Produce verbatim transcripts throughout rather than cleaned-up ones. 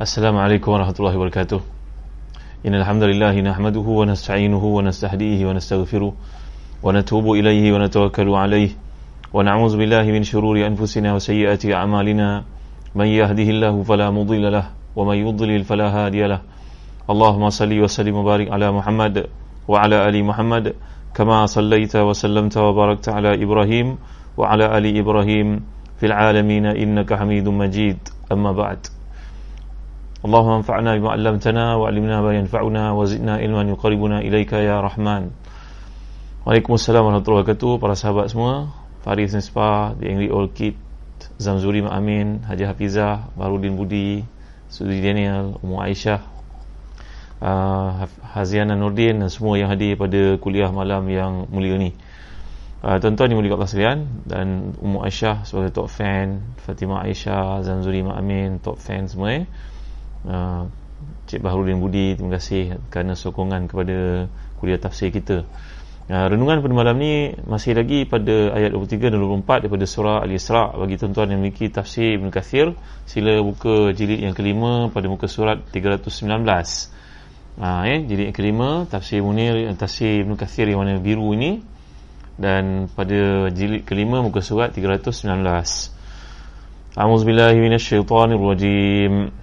Assalamualaikum warahmatullahi wabarakatuh. Innal hamdalillah nahmaduhu wa nasta'inuhu wa nastahdihi wa nastaghfiruh wa natubu ilayhi wa natawakkalu alayhi wa na'udzu billahi min shururi anfusina wa sayyiati a'malina man yahdihillahu fala mudilla lahu wa may yudlil fala hadiya lahu. Allahumma salli wa sallim wa barik ala Muhammad wa ala ali Muhammad kama sallaita wa sallamta wa barakta ala Ibrahim wa ala ali Ibrahim fil alamin innaka Hamidum Majid. Amma ba'd. Allahumma anfa'na bima 'allamtana wa 'allimna ma yanfa'una wa zidna ilman yuqarribuna ilaika ya Rahman. Waalaikumsalam warahmatullahi wabarakatuh. Para sahabat semua, Faris Nispa, The Angry Old Kid, Zamzuri Ma'amin, Haji Hafizah, Barudin Budi, Sudi Daniel, Umu Aisyah, uh, Haziana Nordin dan semua yang hadir pada kuliah malam yang mulia ni. Uh, tuan-tuan yang mulia kat sekalian, dan Umu Aisyah sebagai top fan, Fatimah Aisyah, Zamzuri Ma'amin top fan semua eh. Uh, Cik Baharudin Budi, terima kasih kerana sokongan kepada kuliah tafsir kita. uh, Renungan pada malam ni masih lagi pada ayat dua puluh tiga dan dua puluh empat daripada surah Al-Isra'. Bagi tuan-tuan yang memiliki tafsir Ibn Kathir, sila buka jilid yang kelima pada muka surat tiga ratus sembilan belas. uh, eh, Jilid yang kelima, tafsir Munir, tafsir Ibn Kathir yang warna biru ini. Dan pada jilid kelima muka surat tiga ratus sembilan belas. A'udzubillahi minasyaitanirrajim.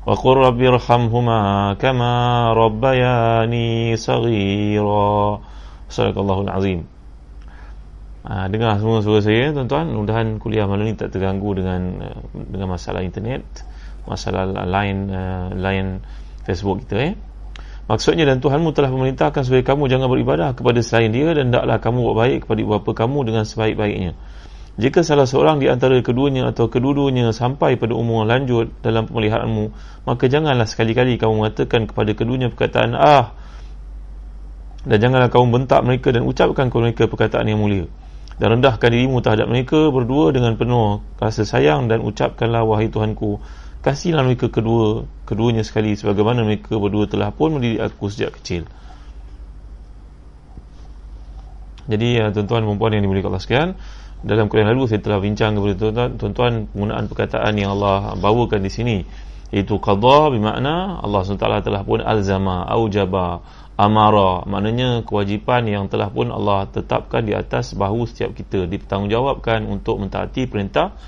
وَقُلْ رَبِّ ارْحَمْهُمَا كَمَا رَبَّيَانِي صَغِيرًا. Sadaqallahul Azim. Ha, dengar semua suara saya tuan-tuan. Mudah-mudahan kuliah malam ni tak terganggu dengan dengan masalah internet, masalah line uh, line Facebook kita eh. Maksudnya, dan Tuhanmu telah memerintahkan supaya kamu jangan beribadah kepada selain Dia, dan hendaklah kamu buat baik kepada ibu bapa kamu dengan sebaik-baiknya. Jika salah seorang di antara keduanya atau kedua-duanya sampai pada umur lanjut dalam pemeliharaanmu, maka janganlah sekali-kali kamu mengatakan kepada keduanya perkataan ah, dan janganlah kamu bentak mereka dan ucapkan kepada mereka perkataan yang mulia, dan rendahkan dirimu terhadap mereka berdua dengan penuh rasa sayang, dan ucapkanlah, wahai Tuhanku, kasihilah mereka kedua keduanya sekali sebagaimana mereka berdua telah pun mendidik aku sejak kecil. Jadi tuan-tuan dan puan-puan yang dimuliakan Allah sekalian, dalam kuliah lalu saya telah bincang kepada tuan-tuan, tuan-tuan penggunaan perkataan yang Allah bawakan di sini, iaitu qadha bermakna Allah subhanahu wa taala telah pun alzama, aujaba, amara, maknanya kewajipan yang telah pun Allah tetapkan di atas bahu setiap kita, dipertanggungjawabkan untuk mentaati perintah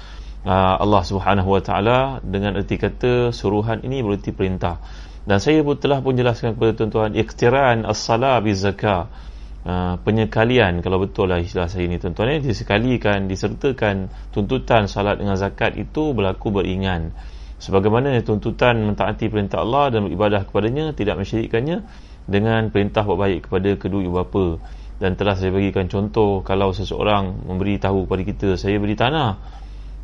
uh, Allah subhanahu wa taala. Dengan erti kata suruhan ini bererti perintah. Dan saya pun telah pun jelaskan kepada tuan-tuan iqtiran as-salah bizakah. Uh, penyekalian, kalau betul lah istilah saya ni tuan-tuan eh, disekalikan, disertakan tuntutan salat dengan zakat itu berlaku beriringan. Sebagaimana tuntutan mentaati perintah Allah dan beribadah kepadanya, tidak mensyirikkannya, dengan perintah buat baik kepada kedua ibu bapa. Dan telah saya bagikan contoh, kalau seseorang memberitahu kepada kita, saya beli tanah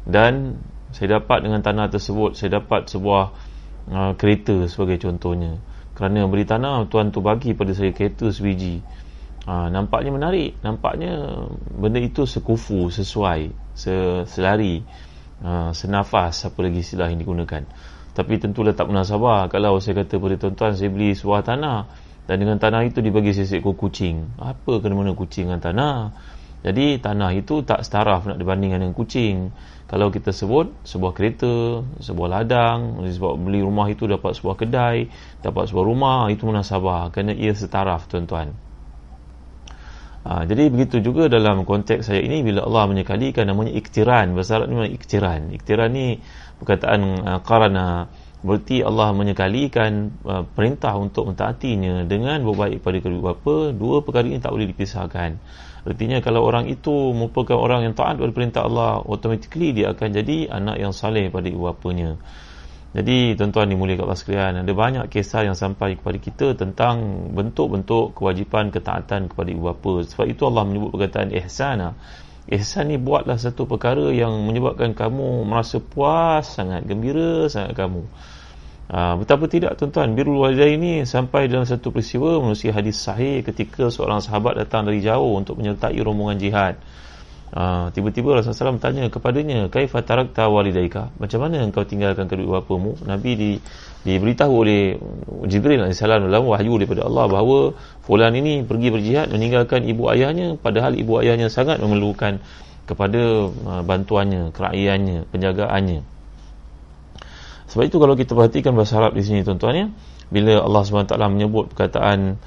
dan saya dapat dengan tanah tersebut saya dapat sebuah uh, kereta sebagai contohnya. Kerana beli tanah, Tuan tu bagi pada saya kereta sebiji. Ha, nampaknya menarik, nampaknya benda itu sekufu, sesuai, selari, ha, senafas, apa lagi istilah yang digunakan. Tapi tentulah tak munasabah kalau saya kata kepada tuan-tuan saya beli sebuah tanah dan dengan tanah itu dibagi seekor kucing. Apa kena-mena kucing dengan tanah? Jadi tanah itu tak setaraf nak dibandingkan dengan kucing. Kalau kita sebut sebuah kereta, sebuah ladang, sebab beli rumah itu dapat sebuah kedai, dapat sebuah rumah, itu munasabah kerana ia setaraf tuan-tuan. Ha, jadi begitu juga dalam konteks saya ini, bila Allah menyekalikan, namanya iktiran. Bahasa Arab ni namanya iktiran. Iktiran ni perkataan uh, qarana, berarti Allah menyekalikan uh, perintah untuk mentaatinya dengan berbaik pada kedua bapa. Dua perkara ini tak boleh dipisahkan. Artinya kalau orang itu merupakan orang yang taat pada perintah Allah, automatically dia akan jadi anak yang saleh pada ibu bapanya. Jadi tuan-tuan dimuliakan Allah sekalian, ada banyak kisah yang sampai kepada kita tentang bentuk-bentuk kewajipan ketaatan kepada ibu bapa. Sebab itu Allah menyebut perkataan ihsan. Ihsan ni buatlah satu perkara yang menyebabkan kamu merasa puas sangat, gembira sangat kamu. Ha, betapa tidak tuan-tuan, birrul walidain ini sampai dalam satu peristiwa menerusi hadis sahih ketika seorang sahabat datang dari jauh untuk menyertai rombongan jihad. Ha, tiba-tiba Rasulullah sallallahu alaihi wasallam tanya kepadanya, kaifa tarakta walidaika, macam mana engkau tinggalkan kedua bapamu? Nabi di, diberitahu oleh Jibril alaihi salam dalam wahyu daripada Allah bahawa fulan ini pergi berjihad meninggalkan ibu ayahnya, padahal ibu ayahnya sangat memerlukan kepada bantuannya, keraiannya, penjagaannya. Sebab itu kalau kita perhatikan bahasa Arab di sini tuan-tuan ya, bila Allah subhanahu wa taala menyebut perkataan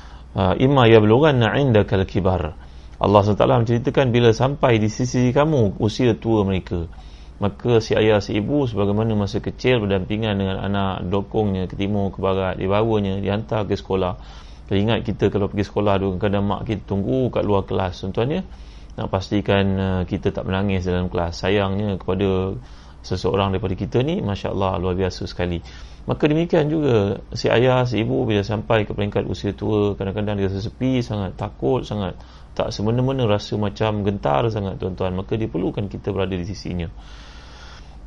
imma yablughanna 'indakal kibar, Allah subhanahu wa taala menceritakan bila sampai di sisi kamu usia tua mereka, maka si ayah si ibu sebagaimana masa kecil berdampingan dengan anak, dokongnya ke timur ke barat, dibawanya, dihantar ke sekolah. Teringat kita kalau pergi sekolah tu kadang mak kita tunggu kat luar kelas tuan-tuan ya, nak pastikan kita tak menangis dalam kelas. Sayangnya kepada seseorang daripada kita ni, Masya Allah, luar biasa sekali. Maka demikian juga si ayah, si ibu bila sampai ke peringkat usia tua, kadang-kadang dia rasa sepi sangat, takut sangat, tak semena-mena rasa macam gentar sangat tuan-tuan. Maka dia perlukan kita berada di sisinya.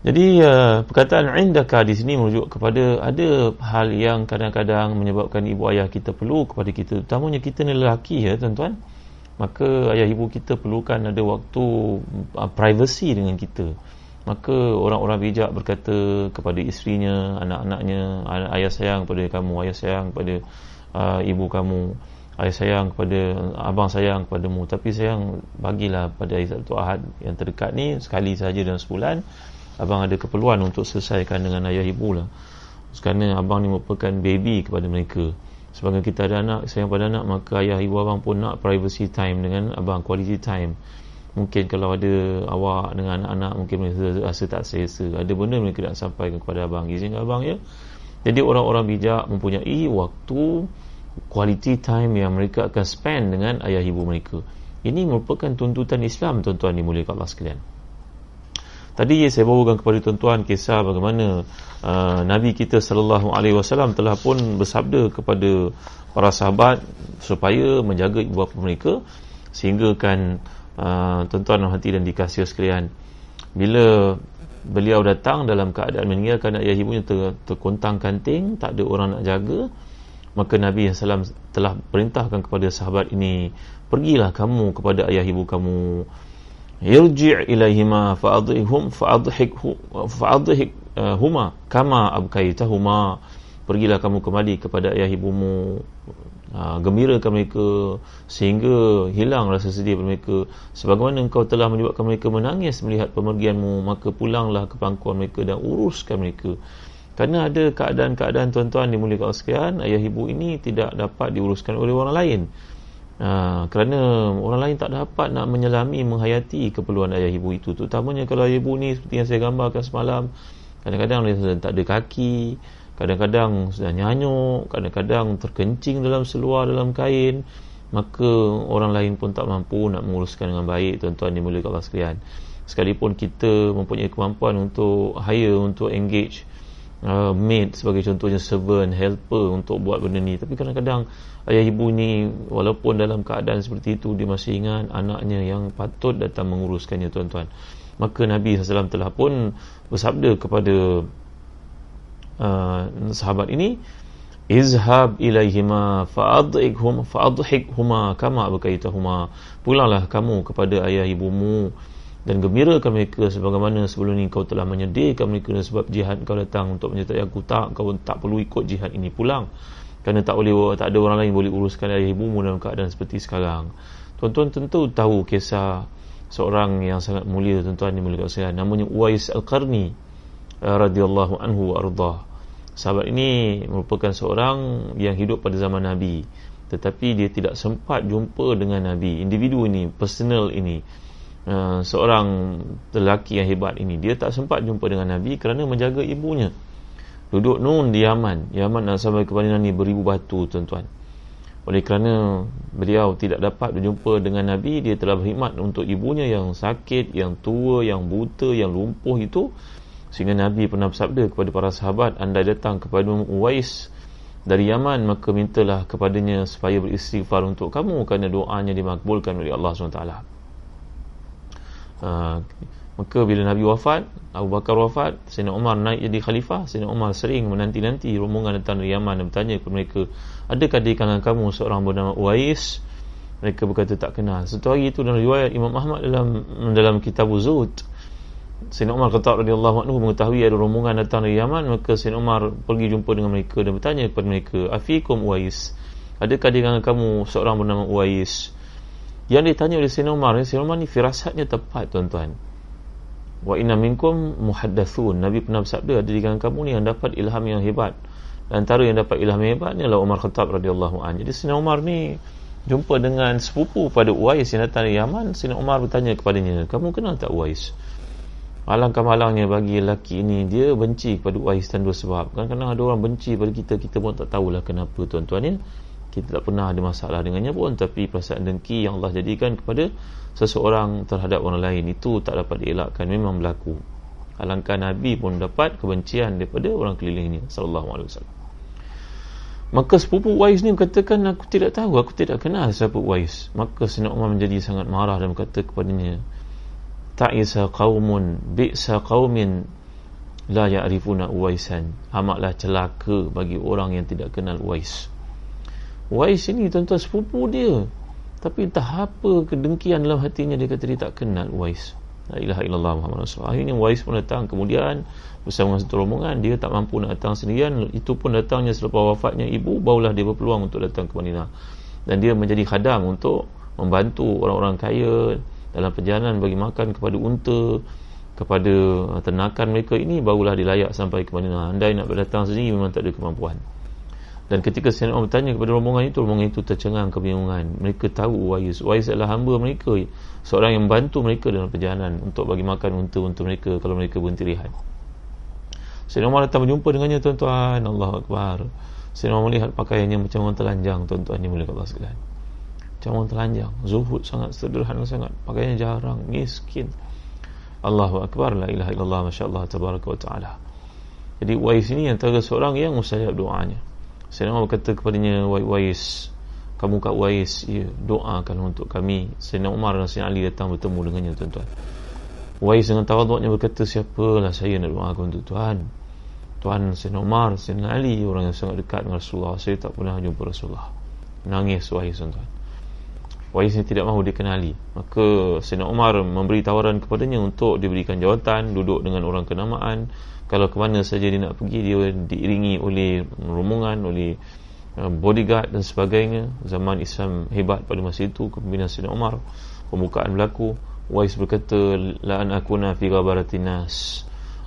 Jadi uh, perkataan indaka di sini merujuk kepada ada hal yang kadang-kadang menyebabkan ibu ayah kita perlu kepada kita, terutamanya kita ni lelaki ya tuan-tuan. Maka ayah ibu kita perlukan ada waktu uh, privacy dengan kita. Maka orang-orang bijak berkata kepada isterinya, anak-anaknya, ayah sayang kepada kamu, ayah sayang kepada uh, ibu kamu, ayah sayang kepada abang, sayang kepadamu, tapi sayang bagilah pada hari Sabtu Ahad yang terdekat ni sekali saja dalam sebulan, abang ada keperluan untuk selesaikan dengan ayah ibu lah, kerana abang ni merupakan baby kepada mereka. Sebagai kita ada anak, sayang pada anak, maka ayah ibu abang pun nak privacy time dengan abang, quality time. Mungkin kalau ada awak dengan anak-anak, mungkin mereka rasa tak selesa, ada benda mereka nak sampaikan kepada abang, izin abang ya. Jadi orang-orang bijak mempunyai waktu quality time yang mereka akan spend dengan ayah ibu mereka. Ini merupakan tuntutan Islam tuan-tuan dimuliakan Allah sekalian. Tadi saya bawakan kepada tuan-tuan kisah bagaimana uh, Nabi kita sallallahu alaihi wasallam telah pun bersabda kepada para sahabat supaya menjaga ibu bapa mereka, sehingga kan Uh, tuan-tuan hati dan dikasihi sekalian, bila beliau datang dalam keadaan meninggalkan ayah ibunya ter, terkontang kanting, tak ada orang nak jaga, maka Nabi sallallahu alaihi wasallam telah perintahkan kepada sahabat ini, pergilah kamu kepada ayah ibu kamu, irji' ilaihima fa'adhihum fa'adhikhuma kama abkaitahuma, pergilah kamu kembali kepada ayah ibumu, Ha, gembirakan mereka sehingga hilang rasa sedih pada mereka, sebagaimana engkau telah menyebabkan mereka menangis melihat pemergianmu, maka pulanglah ke pangkuan mereka dan uruskan mereka. Kerana ada keadaan-keadaan tuan-tuan dimuliakan sekalian, ayah ibu ini tidak dapat diuruskan oleh orang lain, ha, kerana orang lain tak dapat nak menyelami, menghayati keperluan ayah ibu itu, terutamanya kalau ayah ibu ni seperti yang saya gambarkan semalam, kadang-kadang dia tak ada kaki, kadang-kadang sudah nyanyuk, kadang-kadang terkencing dalam seluar, dalam kain, maka orang lain pun tak mampu nak menguruskan dengan baik tuan-tuan dimuliakan Allah sekalian. Sekalipun kita mempunyai kemampuan untuk hire, untuk engage uh, maid sebagai contohnya, servant, helper untuk buat benda ni, tapi kadang-kadang ayah ibu ni walaupun dalam keadaan seperti itu, dia masih ingat anaknya yang patut datang menguruskannya tuan-tuan. Maka Nabi sallallahu alaihi wasallam telah pun bersabda kepada Uh, sahabat ini, izhab ilaihima fa'adhikhum fa'adhikhuma kama abkaitahuma, pulanglah kamu kepada ayah ibumu dan gembirakan mereka sebagaimana sebelum ini kau telah menyedihkan mereka sebab jihad kau datang untuk menyertai aku, tak, kau tak perlu ikut jihad ini, pulang, kerana tak boleh, tak ada orang lain boleh uruskan ayah ibumu dalam keadaan seperti sekarang. Tuan-tuan tentu tahu kisah seorang yang sangat mulia tuan-tuan dimuliakan Allah, namanya Uwais Al-Qarni radhiyallahu anhu wa ardhah. Sahabat ini merupakan seorang yang hidup pada zaman Nabi, tetapi dia tidak sempat jumpa dengan Nabi. Individu ini, personal ini, uh, seorang lelaki yang hebat ini, dia tak sempat jumpa dengan Nabi kerana menjaga ibunya, duduk nun di Yaman. Yaman dan sampai kepada ini beribu batu tuan-tuan. Oleh kerana beliau tidak dapat berjumpa dengan Nabi, dia telah berkhidmat untuk ibunya yang sakit, yang tua, yang buta, yang lumpuh itu, sehingga Nabi pernah bersabda kepada para sahabat, andai datang kepada Uwais dari Yaman, maka mintalah kepadanya supaya beristighfar untuk kamu, kerana doanya dimakbulkan oleh Allah subhanahu wa taala. Uh, Maka bila Nabi wafat, Abu Bakar wafat, Sayyidina Umar naik jadi khalifah. Sayyidina Umar sering menanti-nanti rombongan datang dari Yaman dan bertanya kepada mereka, adakah di kalangan kamu seorang bernama Uwais? Mereka berkata tak kenal. Satu hari itu dalam riwayat Imam Ahmad dalam dalam kitab Zuhud, Sayyidina Umar kata radhiyallahu anhu mengetahui ada rombongan datang dari Yaman, maka Sayyidina Umar pergi jumpa dengan mereka dan bertanya kepada mereka, afikum Uwais? Adakah di kalangan kamu seorang bernama Uwais? Yang ditanya oleh Sayyidina Umar, Sayyidina Umar ni firasatnya tepat, tuan-tuan. Wa inna minkum muhaddathun. Nabi pernah bersabda, ada di kalangan kamu ni yang dapat ilham yang hebat. Antara yang dapat ilham yang hebatnya ialah Umar Khattab radhiyallahu anhu. Jadi Sayyidina Umar ni jumpa dengan sepupu pada Uwais yang datang dari Yaman. Sayyidina Umar bertanya kepadanya, kamu kenal tak Uwais? Alangkah-malangnya bagi lelaki ini, dia benci kepada Uwais dan dua sebab. Kadang-kadang ada orang benci pada kita, kita pun tak tahulah kenapa, tuan-tuan ya. Kita tak pernah ada masalah dengannya pun, tapi perasaan dengki yang Allah jadikan kepada seseorang terhadap orang lain itu tak dapat dielakkan, memang berlaku. Alangkah Nabi pun dapat kebencian daripada orang kelilingnya sallallahu alaihi wasallam. Maka sepupu Uwais ni mengatakan, aku tidak tahu, aku tidak kenal siapa Uwais. Maka Sayyidina Umar menjadi sangat marah dan berkata kepadanya, ta'isa qaumun bi'sa qaumin la ya'rifuna Uwaisan. Amatlah celaka bagi orang yang tidak kenal Uwais. Uwais ini tuan-tuan sepupu dia, tapi entah apa kedengkian dalam hatinya, dia kata dia tak kenal Uwais. La ilaha illallah Muhammadur Rasulullah. Akhirnya Uwais pun datang kemudian bersama satu rombongan. Dia tak mampu nak datang sendirian, itu pun datangnya selepas wafatnya ibu, barulah dia berpeluang untuk datang ke Madinah. Dan dia menjadi khadam untuk membantu orang-orang kaya dalam perjalanan, bagi makan kepada unta, kepada ternakan mereka. Ini barulah dilayak sampai ke Madinah. Andai nak datang sendiri memang tak ada kemampuan. Dan ketika Sayyidina Umar bertanya kepada rombongan itu, rombongan itu tercengang kebingungan. Mereka tahu Uwais, Uwais adalah hamba mereka, seorang yang membantu mereka dalam perjalanan untuk bagi makan unta-unta mereka kalau mereka berhenti rehat. Sayyidina Umar datang berjumpa dengannya, tuan-tuan. Allahu Akbar. Sayyidina Umar melihat pakaiannya macam orang telanjang, tuan-tuan yang mulia Allah sekalian. Macam orang telanjang, zuhud sangat, sederhana sangat, pakaiannya jarang, miskin. Allahu Akbar, la ilaha illallah, masya-Allah, tabaraka wa taala. Jadi Uwais ini antara seorang yang mustajab doanya. Sayyidina Umar berkata kepadanya, Wai Uwais, kamu kat Uwais, ya, doakan untuk kami. Sayyidina Umar dan Sayyidina Ali datang bertemu dengannya, tuan-tuan. Uwais dengan tawaduknya berkata, siapalah saya nak doakan untuk Tuhan? Tuhan, Sayyidina Umar, Sayyidina Ali, orang yang sangat dekat dengan Rasulullah. Saya tak pernah jumpa Rasulullah. Nangis Uwais, tuan-tuan. Uwais ni tidak mahu dikenali. Maka Sayyidina Umar memberi tawaran kepadanya untuk diberikan jawatan, duduk dengan orang kenamaan. Kalau ke mana saja dia nak pergi, dia diiringi oleh rombongan, oleh bodyguard dan sebagainya. Zaman Islam hebat pada masa itu, kepimpinan Sayyidina Umar, pembukaan berlaku. Uwais berkata, la'an akuna fi ghabaratin nas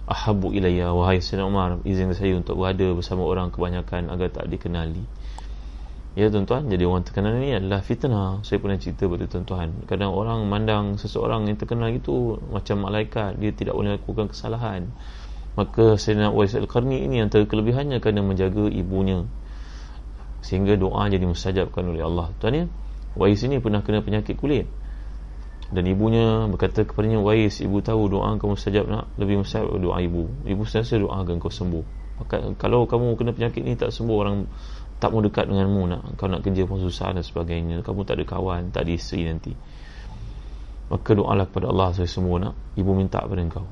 ahabbu ilayya. Wahai Sayyidina Umar, izin saya untuk berada bersama orang kebanyakan agar tak dikenali. Ya tuan-tuan, jadi orang terkenal ni adalah fitnah. Saya pernah cerita pada tuan-tuan, kadang orang mandang seseorang yang terkenal itu macam malaikat, dia tidak boleh lakukan kesalahan. Maka Sayyidina Uwais Al-Qarni ini antara kelebihannya kerana menjaga ibunya, sehingga doa jadi mustajabkan oleh Allah. Tuan ya, Uwais ini pernah kena penyakit kulit, dan ibunya berkata kepadanya, Uwais, ibu tahu doa kamu mustajab nak, lebih mustajab doa ibu. Ibu sentiasa doakan kau sembuh. Maka kalau kamu kena penyakit ni tak sembuh, orang tak mau dekat denganmu, nak kau nak kerja pun susah dan sebagainya, kamu tak ada kawan, tak ada isteri nanti. Maka doalah kepada Allah, saya semua nak, ibu minta pada engkau.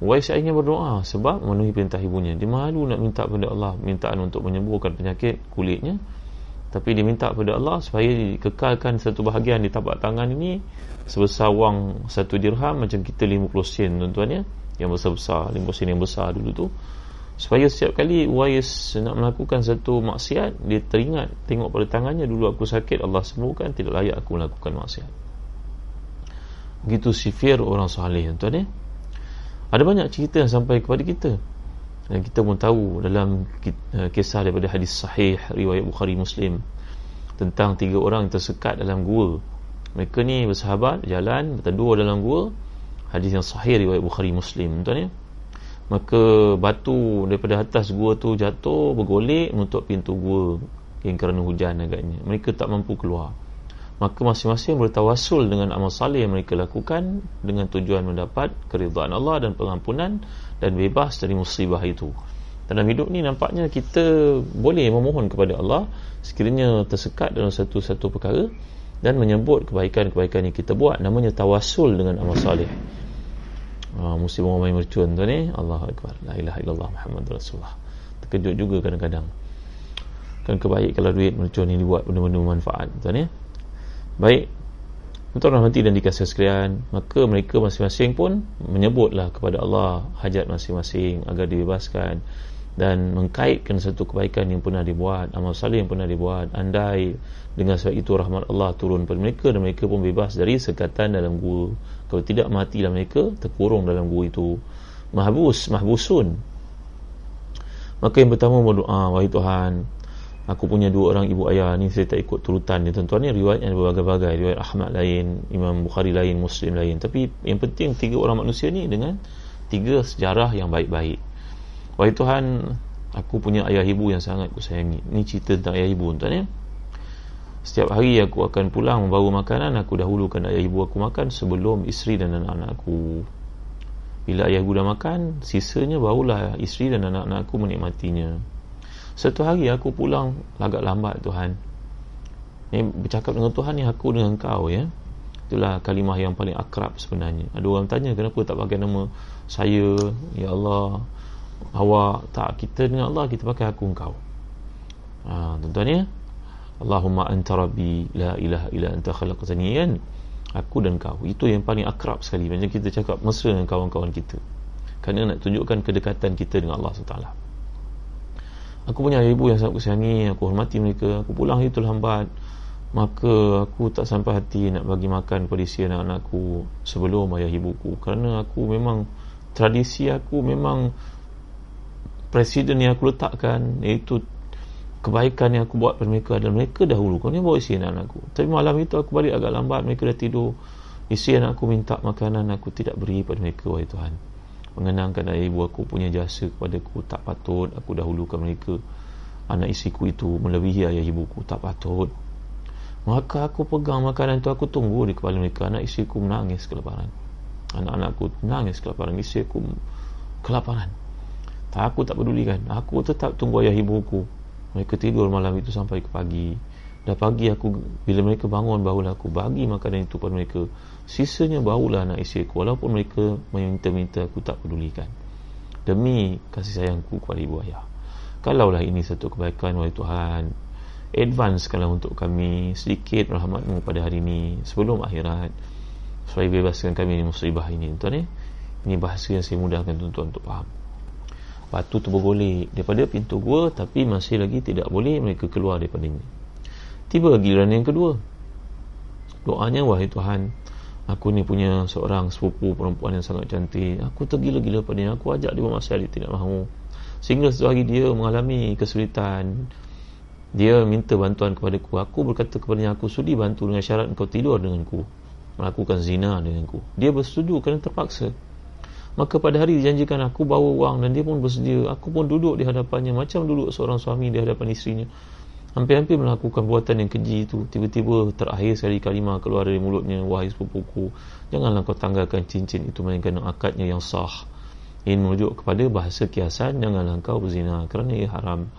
Uwais akhirnya berdoa sebab memenuhi perintah ibunya. Dia malu nak minta kepada Allah mintaan untuk menyembuhkan penyakit kulitnya, tapi dia minta kepada Allah supaya dikekalkan satu bahagian di tapak tangan ini sebesar wang satu dirham, macam kita lima puluh sen, tuan-tuan ya, yang besar-besar, lima puluh sen yang besar dulu tu. Supaya setiap kali Uwais nak melakukan satu maksiat, dia teringat, tengok pada tangannya, dulu aku sakit, Allah sembuhkan, tidak layak aku melakukan maksiat. Begitu sifir orang soleh, tuan-tuan ya. Ada banyak cerita yang sampai kepada kita, dan kita pun tahu dalam kisah daripada hadis sahih riwayat Bukhari Muslim tentang tiga orang yang tersekat dalam gua. Mereka ni bersahabat, jalan, berteduh dalam gua. Hadis yang sahih riwayat Bukhari Muslim, tuan ya. Maka batu daripada atas gua tu jatuh, bergolek menutup pintu gua, yang kerana hujan agaknya. Mereka tak mampu keluar. Maka masing-masing bertawasul dengan amal saleh yang mereka lakukan dengan tujuan mendapat keridhaan Allah dan pengampunan dan bebas dari musibah itu. Dalam hidup ni nampaknya kita boleh memohon kepada Allah sekiranya tersekat dalam satu-satu perkara, dan menyebut kebaikan-kebaikan yang kita buat, namanya tawasul dengan amal saleh. uh, musim orang main mercun tu ni, Allahu Akbar, la ilaha illallah Muhammadur Rasulullah. Terkejut juga kadang-kadang. Kan kebaik kalau duit mercun ni dibuat benda-benda manfaat tu ni. Baik, untuk rahmati dan dikasihi sekalian, maka mereka masing-masing pun menyebutlah kepada Allah hajat masing-masing agar dibebaskan dan mengkaitkan satu kebaikan yang pernah dibuat, amal saleh yang pernah dibuat. Andai dengan sebab itu rahmat Allah turun pada mereka dan mereka pun bebas dari sekatan dalam gua, kalau tidak matilah mereka terkurung dalam gua itu, mahbus, mahbusun. Maka yang pertama berdoa, wahai Tuhan, aku punya dua orang ibu ayah ni saya tak ikut turutan ni tuan-tuan ni, riwayatnya berbagai-bagai, riwayat Ahmad lain, Imam Bukhari lain, Muslim lain, tapi yang penting tiga orang manusia ni dengan tiga sejarah yang baik-baik. Wahai Tuhan, aku punya ayah ibu yang sangat kusayangi. Ni cerita tentang ayah ibu tuan ya. Setiap hari aku akan pulang membawa makanan, aku dahulukan ayah ibu aku makan sebelum isteri dan anak-anak aku. Bila ayah ibu dah makan, sisanya barulah isteri dan anak-anak aku menikmatinya. Satu hari aku pulang agak lambat, Tuhan. Ni bercakap dengan Tuhan ni, aku dengan Engkau ya. Itulah kalimah yang paling akrab sebenarnya. Ada orang tanya kenapa tak pakai nama saya, ya Allah, awak. Tak, kita dengan Allah kita pakai aku Engkau. Ha, tuan-tuan ya. Allahumma anta rabbi la ilaha illa anta khalaqtani, kan? Aku dan Engkau. Itu yang paling akrab sekali. Macam kita cakap mesra dengan kawan-kawan kita. Kerana nak tunjukkan kedekatan kita dengan Allah Subhanahu Wa Taala. Aku punya ayah ibu yang sangat kusayangi, aku hormati mereka. Aku pulang itu lambat, maka aku tak sampai hati nak bagi makan kepada si anak-anak aku sebelum ayah ibuku, kerana aku memang tradisi aku, memang presiden yang aku letakkan, iaitu kebaikan yang aku buat pada mereka dan mereka dahulu kerana bawa si anak-anak aku. Tapi malam itu aku balik agak lambat, mereka dah tidur. Isteri anak aku minta makanan, aku tidak beri pada mereka. Wahai Tuhan, mengenangkan ayah ibu aku punya jasa kepadaku, tak patut aku dahulukan mereka. Anak istriku itu melebihi ayah ibuku, tak patut. Maka aku pegang makanan itu, aku tunggu di kepala mereka. Anak istriku menangis kelaparan, anak-anakku menangis kelaparan, istriku kelaparan. Tak, aku tak pedulikan, aku tetap tunggu ayah ibuku. Mereka tidur malam itu sampai ke pagi. Dah pagi aku, bila mereka bangun, barulah aku bagi makanan itu kepada mereka. Sisanya barulah anak isteri aku, walaupun mereka meminta-minta, aku tak pedulikan, demi kasih sayangku kepada ibu ayah. Kalaulah ini satu kebaikan, wahai Tuhan, advancekanlah untuk kami sedikit rahmatmu pada hari ini sebelum akhirat, supaya bebaskan kami dari musibah ini. Tuan, eh? Ini bahasa yang saya mudahkan tuan-tuan untuk faham. Batu terboleh daripada pintu gua, tapi masih lagi tidak boleh mereka keluar daripadanya. Tiba giliran yang kedua, doanya, wahai Tuhan, aku ni punya seorang sepupu perempuan yang sangat cantik. Aku tergila-gila padanya, aku ajak dia buat maksiat, dia tidak mahu. Sehingga satu hari dia mengalami kesulitan, dia minta bantuan kepadaku. Aku berkata kepadanya, aku sudi bantu dengan syarat engkau tidur denganku, melakukan zina denganku. Dia bersetuju kerana terpaksa. Maka pada hari dijanjikan, aku bawa wang dan dia pun bersedia. Aku pun duduk di hadapannya macam duduk seorang suami di hadapan isterinya, hampir-hampir melakukan perbuatan yang keji itu. Tiba-tiba terakhir sekali kalimah keluar dari mulutnya, wahai sepupuku, janganlah kau tanggalkan cincin itu melainkan akadnya yang sah. Ini merujuk kepada bahasa kiasan, janganlah kau berzina kerana ia haram.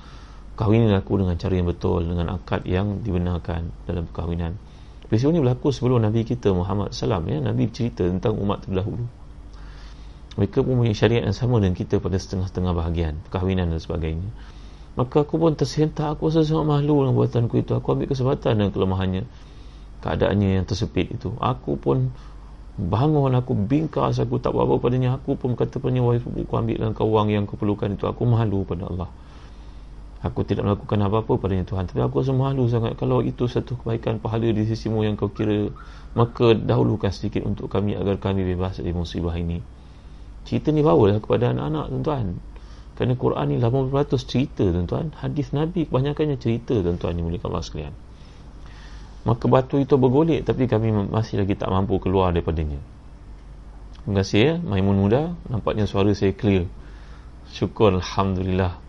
Kahwinilah aku dengan cara yang betul, dengan akad yang dibenarkan dalam perkahwinan. Peristiwa ini berlaku sebelum Nabi kita Muhammad sallallahu alaihi wasallam ya. Nabi cerita tentang umat terdahulu, mereka pun punya syariat yang sama dengan kita pada setengah-setengah bahagian perkahwinan dan sebagainya. Maka aku pun tersentak, aku rasa sangat malu dengan buatanku itu. Aku ambil kesempatan dan kelemahannya, keadaannya yang tersepit itu. Aku pun bangun, aku bingkas, aku tak buat apa padanya. Aku pun kata padanya, wahai sepupuku, ambillah kau wang yang kau perlukan itu. Aku malu pada Allah, aku tidak melakukan apa-apa padanya Tuhan, tapi aku rasa malu sangat. Kalau itu satu kebaikan pahala di sisimu yang kau kira, maka dahulukan sedikit untuk kami agar kami bebas dari musibah ini. Cerita ni bawalah kepada anak-anak tuan-tuan, kerana Quran ni lapan puluh peratus cerita tuan-tuan, hadis Nabi kebanyakannya cerita tuan-tuan ni, muliakan Allah sekalian. Maka batu itu bergolek, tapi kami masih lagi tak mampu keluar daripadanya. Terima kasih ya Maimun Muda, nampaknya suara saya clear, syukur, alhamdulillah.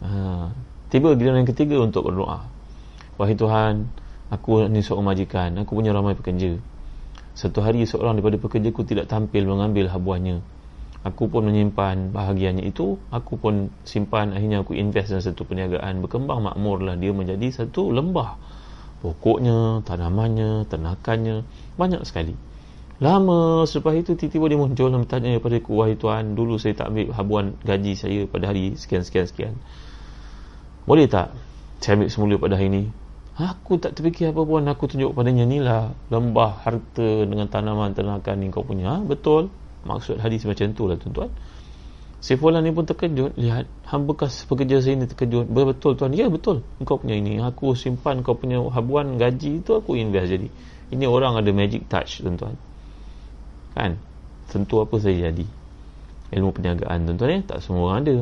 ha. Tiba giliran yang ketiga untuk berdoa. Wahai Tuhan, aku ni seorang majikan, aku punya ramai pekerja. Satu hari seorang daripada pekerjaku tidak tampil mengambil habuannya. Aku pun menyimpan bahagiannya itu, aku pun simpan. Akhirnya aku invest dalam satu perniagaan, berkembang makmurlah dia menjadi satu lembah. Pokoknya, tanamannya, ternakannya banyak sekali. lama. Selepas itu tiba-tiba dia muncul dan bertanya kepada aku, wahai tuan, dulu saya tak ambil habuan gaji saya pada hari sekian-sekian-sekian, boleh tak saya ambil semula pada hari ini? Aku tak terfikir apa pun. Aku tunjuk padanya, inilah lembah harta dengan tanaman ternakan yang kau punya. Ha, betul maksud hadis macam itulah tuan-tuan. Si fulan ni pun terkejut, lihat bekas pekerja saya ni terkejut, betul tuan, ya betul, kau punya ini aku simpan, kau punya habuan gaji itu aku invest. Jadi ini orang ada magic touch tuan-tuan, kan, tentu apa saya jadi ilmu perniagaan tuan-tuan ya, tak semua orang ada.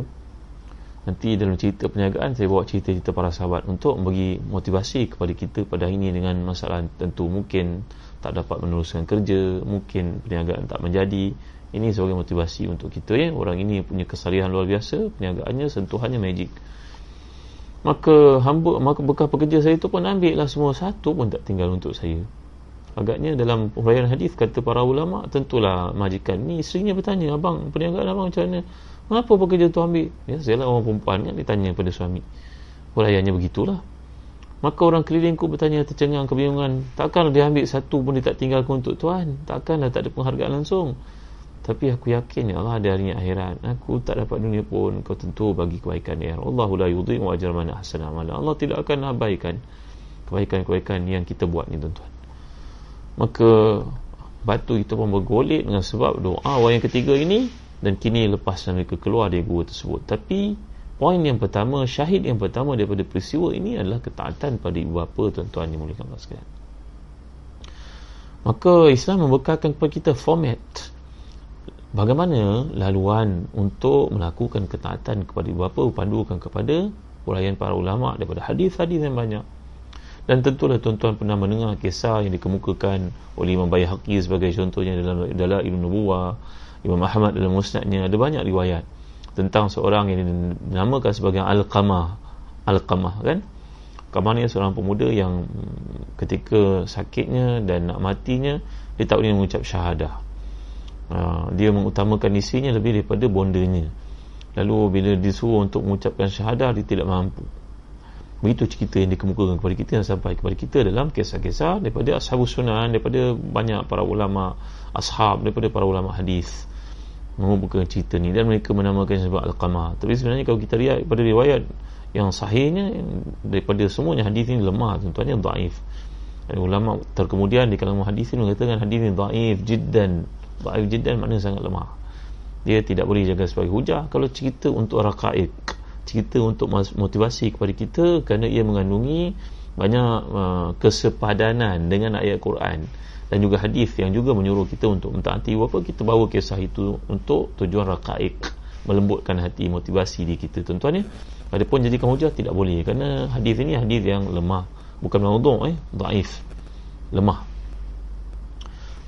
Nanti dalam cerita perniagaan saya bawa cerita-cerita para sahabat untuk bagi motivasi kepada kita pada hari ini dengan masalah tentu, mungkin tak dapat meneruskan kerja, mungkin perniagaan tak menjadi. Ini sebagai motivasi untuk kita ya. Orang ini punya kesalahan luar biasa, perniagaannya, sentuhannya magic. Maka hamba, maka bekas pekerja saya itu pun ambil lah semua, satu pun tak tinggal untuk saya. Agaknya dalam huraian hadis kata para ulama, tentulah majikan ni isterinya bertanya, abang perniagaan abang macam mana? Kenapa pekerja tu ambil? Ya, saya lah orang perempuan kan, dia tanya pada suami. Huraiannya begitulah. Maka orang kelilingku bertanya tercengang kebingungan, takkan dia ambil satu pun dia tak tinggalkan untuk tuan? Takkanlah tak ada penghargaan langsung? Tapi aku yakin ya Allah ada harinya akhirat. Aku tak dapat dunia pun kau tentu bagi kebaikan ya. Allahu la yudhi'u ajra man ahsana amala. Allah tidak akan abaikan kebaikan-kebaikan yang kita buat ni tuan-tuan. Maka batu itu pun bergolek dengan sebab doa orang yang ketiga ini, dan kini lepas mereka keluar dari gua tersebut. Tapi poin yang pertama, syahid yang pertama daripada peristiwa ini adalah ketaatan pada ibu bapa tuan-tuan yang muliakan Allah sekalian. Maka Islam membekalkan kepada kita format bagaimana laluan untuk melakukan ketaatan kepada ibu bapa, pandukan kepada uraian para ulama daripada hadis-hadis yang banyak. Dan tentulah tuan-tuan pernah mendengar kisah yang dikemukakan oleh Imam Baihaqi sebagai contohnya dalam Dalailun Nubuwah, Imam Ahmad dalam Musnadnya, ada banyak riwayat tentang seorang yang dinamakan sebagai Alqamah. Alqamah kan? Alqamah ni seorang pemuda yang ketika sakitnya dan nak matinya dia tak boleh mengucap syahadah. Uh, dia mengutamakan isinya lebih daripada bondanya. Lalu bila disuruh untuk mengucapkan syahadah, dia tidak mampu. Begitu cerita yang dikemukakan kepada kita, yang sampai kepada kita dalam kisah-kisah daripada ashabus sunan, daripada banyak para ulama ashab, daripada para ulama hadis mengumpulkan cerita ni, dan mereka menamakan sebab Al-Qamah. Tapi sebenarnya kalau kita lihat daripada riwayat yang sahihnya, daripada semuanya hadis ini lemah tuan-tuan, yang daif. Dan ulama terkemudian di kalangan hadis ini mengatakan hadis ini daif jiddan. Daif jiddan maknanya sangat lemah. Dia tidak boleh jaga sebagai hujah kalau cerita untuk raqaiq, cerita untuk motivasi kepada kita, kerana ia mengandungi banyak uh, kesepadanan dengan ayat Quran dan juga hadis yang juga menyuruh kita untuk mentaati apa. Kita bawa kisah itu untuk tujuan raqaiq, melembutkan hati, motivasi diri kita tuan-tuan ya. Adapun jadikan hujah tidak boleh, kerana hadis ini hadis yang lemah, bukan maudhu' eh, daif, lemah.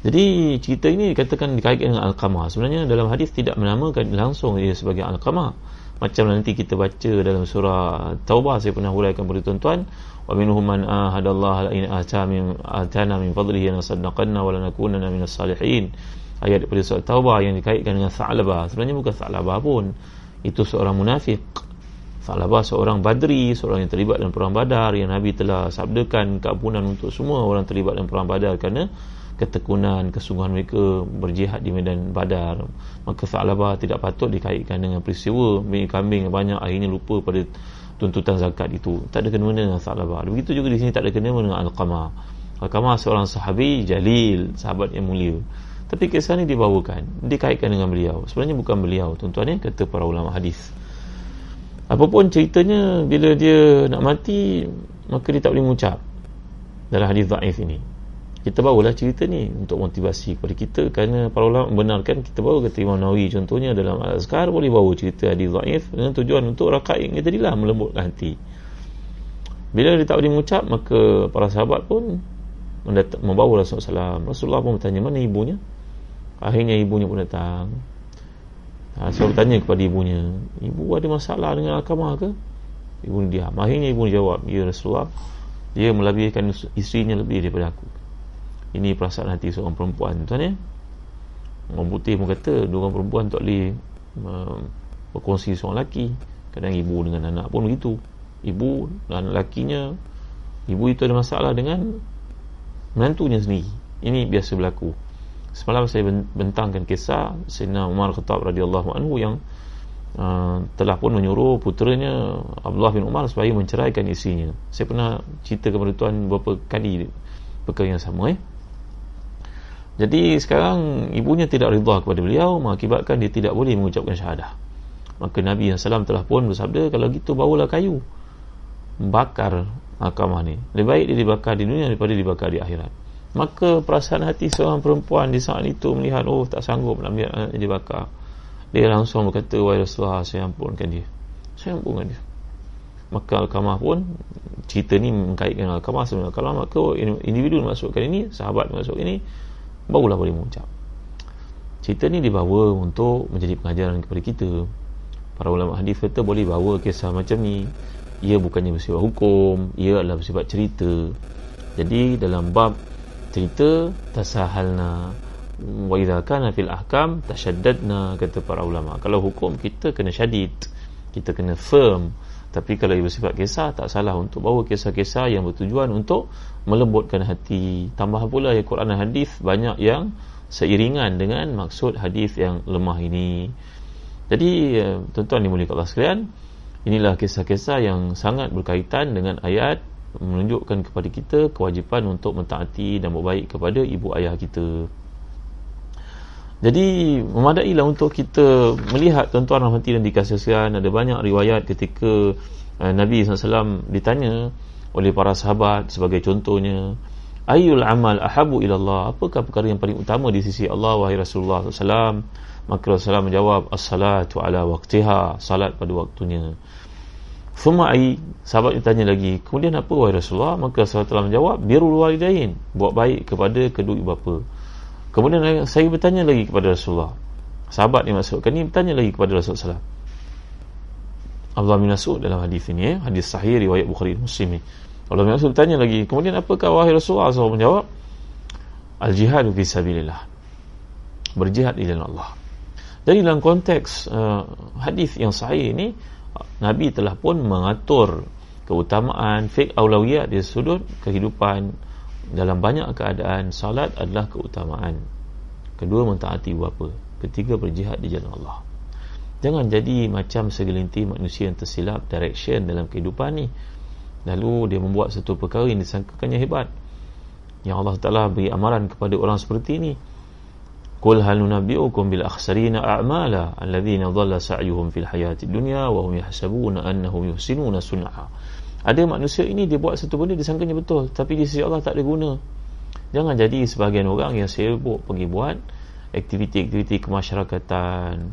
Jadi cerita ini dikatakan dikaitkan dengan Al-Qamah. Sebenarnya dalam hadis tidak menamakan langsung dia sebagai Al-Qamah. Macam nanti kita baca dalam surah Tawbah, saya pernah huraikan kepada tuan-tuan, wa minhum man ahadallaha la in atana min fadlihi lanasaddaqanna wa lanakunanna minas salihin. Ayat daripada surah Tawbah yang dikaitkan dengan Sa'labah. Sebenarnya bukan Sa'labah pun, itu seorang munafik. Sa'labah seorang badri, seorang yang terlibat dalam perang Badar, yang Nabi telah sabdakan keampunan untuk semua orang terlibat dalam perang Badar kerana ketekunan, kesungguhan mereka berjihad di medan Badar. Maka Sa'labah tidak patut dikaitkan dengan peristiwa beli kambing banyak akhirnya lupa pada tuntutan zakat itu. Tak ada kena-mengena dengan Sa'labah. Begitu juga di sini tak ada kena-mengena dengan Al-Qamah. Al-Qamah seorang sahabi jalil, sahabat yang mulia. Tapi kisah ini dibawakan, dikaitkan dengan beliau. Sebenarnya bukan beliau tuan-tuan ya, kata para ulama hadis. Apapun ceritanya, bila dia nak mati, maka dia tak boleh mengucap dalam hadis dhaif ini. Kita bawalah cerita ni untuk motivasi kepada kita, kerana para ulama membenarkan kita bawa. Kata Imam Nawawi contohnya dalam Al-Azkar, boleh bawa cerita hadis dhaif dengan tujuan untuk raqaiq ni tadilah, melembutkan hati. Bila dia tak boleh mengucap, maka para sahabat pun mendatang, membawa Rasulullah sallallahu alaihi wasallam. Rasulullah pun bertanya, mana ibunya? Akhirnya ibunya pun datang. ha, Saya bertanya kepada ibunya, ibu ada masalah dengan Al-Qamah ke? Ibu diam. Akhirnya ibu jawab, ya Rasulullah, dia melabirkan isterinya lebih daripada aku. Ini perasaan hati seorang perempuan tuan ya. Orang putih pun kata orang perempuan tak boleh uh, berkongsi seorang lelaki. Kadang ibu dengan anak pun begitu. Ibu dan anak lakinya, ibu itu ada masalah dengan menantunya sendiri. Ini biasa berlaku. Semalam saya bentangkan kisah Sayyidina Umar Khattab radhiyallahu anhu yang uh, telah pun menyuruh puteranya Abdullah bin Umar supaya menceraikan istrinya. Saya pernah cerita kepada tuan beberapa kali perkara yang sama. eh. Jadi sekarang ibunya tidak rida kepada beliau, mengakibatkan dia tidak boleh mengucapkan syahadah. Maka Nabi sallallahu alaihi wasallam telah pun bersabda, kalau gitu bawalah kayu, bakar mahkamah ni. Lebih baik dia dibakar di dunia daripada dibakar di akhirat. Maka perasaan hati seorang perempuan di saat itu melihat, oh tak sanggup nak melihat dia dibakar. Dia langsung berkata, wahai Rasulullah, saya ampunkan dia, saya ampunkan dia. Maka Al-Qamah pun, cerita ni mengkaitkan Al-Qamah sebenarnya. Kalau maka individu masukkan ini, sahabat masukkan ini, barulah boleh mengucap. Cerita ni dibawa untuk menjadi pengajaran kepada kita. Para ulama hadis kata boleh bawa kisah macam ni. Ia bukannya bersifat hukum, ia adalah bersifat cerita. Jadi dalam bab cerita, tasahalna wa idza kana fil ahkam tashaddadna, kata para ulama. Kalau hukum kita kena syadid, kita kena firm. Tapi kalau ia bersifat kisah, tak salah untuk bawa kisah-kisah yang bertujuan untuk melembutkan hati. Tambah pula ya, Quran dan hadis banyak yang seiringan dengan maksud hadis yang lemah ini. Jadi tuan-tuan dimuliakan Allah sekalian, inilah kisah-kisah yang sangat berkaitan dengan ayat, menunjukkan kepada kita kewajipan untuk mentaati dan berbaik kepada ibu ayah kita. Jadi memadailah untuk kita melihat, tuan-tuan rahmati dan dikasihikan, ada banyak riwayat ketika uh, Nabi sallallahu alaihi wasallam ditanya oleh para sahabat, sebagai contohnya, ayyul amal ahabu ilallah, apakah perkara yang paling utama di sisi Allah wahai Rasulullah sallallahu alaihi wasallam? Maka Rasulullah menjawab, as-salatu ala waktiha, salat pada waktunya. Fumai, sahabat ditanya lagi, kemudian apa wahai Rasulullah? Maka Rasulullah menjawab, birrul walidain, buat baik kepada kedua ibu bapa. Kemudian saya bertanya lagi kepada Rasulullah, sahabat ni maksudkan ni bertanya lagi kepada Rasulullah sallallahu alaihi wasallam. Abdullah bin Mas'ud dalam hadis ini, eh? hadis sahih riwayat Bukhari Muslim ni, Abdullah bin Mas'ud bertanya lagi, kemudian apakah wahai Rasulullah? Rasulullah menjawab, al-jihadu fi sabilillah, berjihad di jalan Allah. Jadi dalam konteks uh, hadis yang sahih ini, Nabi telah pun mengatur keutamaan fiqh aulawiyat di sudut kehidupan. Dalam banyak keadaan, salat adalah keutamaan. Kedua, mentaati ibu bapa. Ketiga, berjihad di jalan Allah. Jangan jadi macam segelintir manusia yang tersilap direction dalam kehidupan ni, lalu dia membuat satu perkara yang disangkakannya hebat, yang Allah Ta'ala beri amaran kepada orang seperti ni. Qul hal nunabbi'ukum bil akhsarina a'mala alladhina dhalla sa'yuhum fil hayati dunya wa hum yahsabuna annahum yuhsinuna sun'a. Ada manusia ini, dia buat satu benda disangkanya betul, tapi di sisi Allah tak ada guna. Jangan jadi sebahagian orang yang sibuk pergi buat aktiviti-aktiviti kemasyarakatan,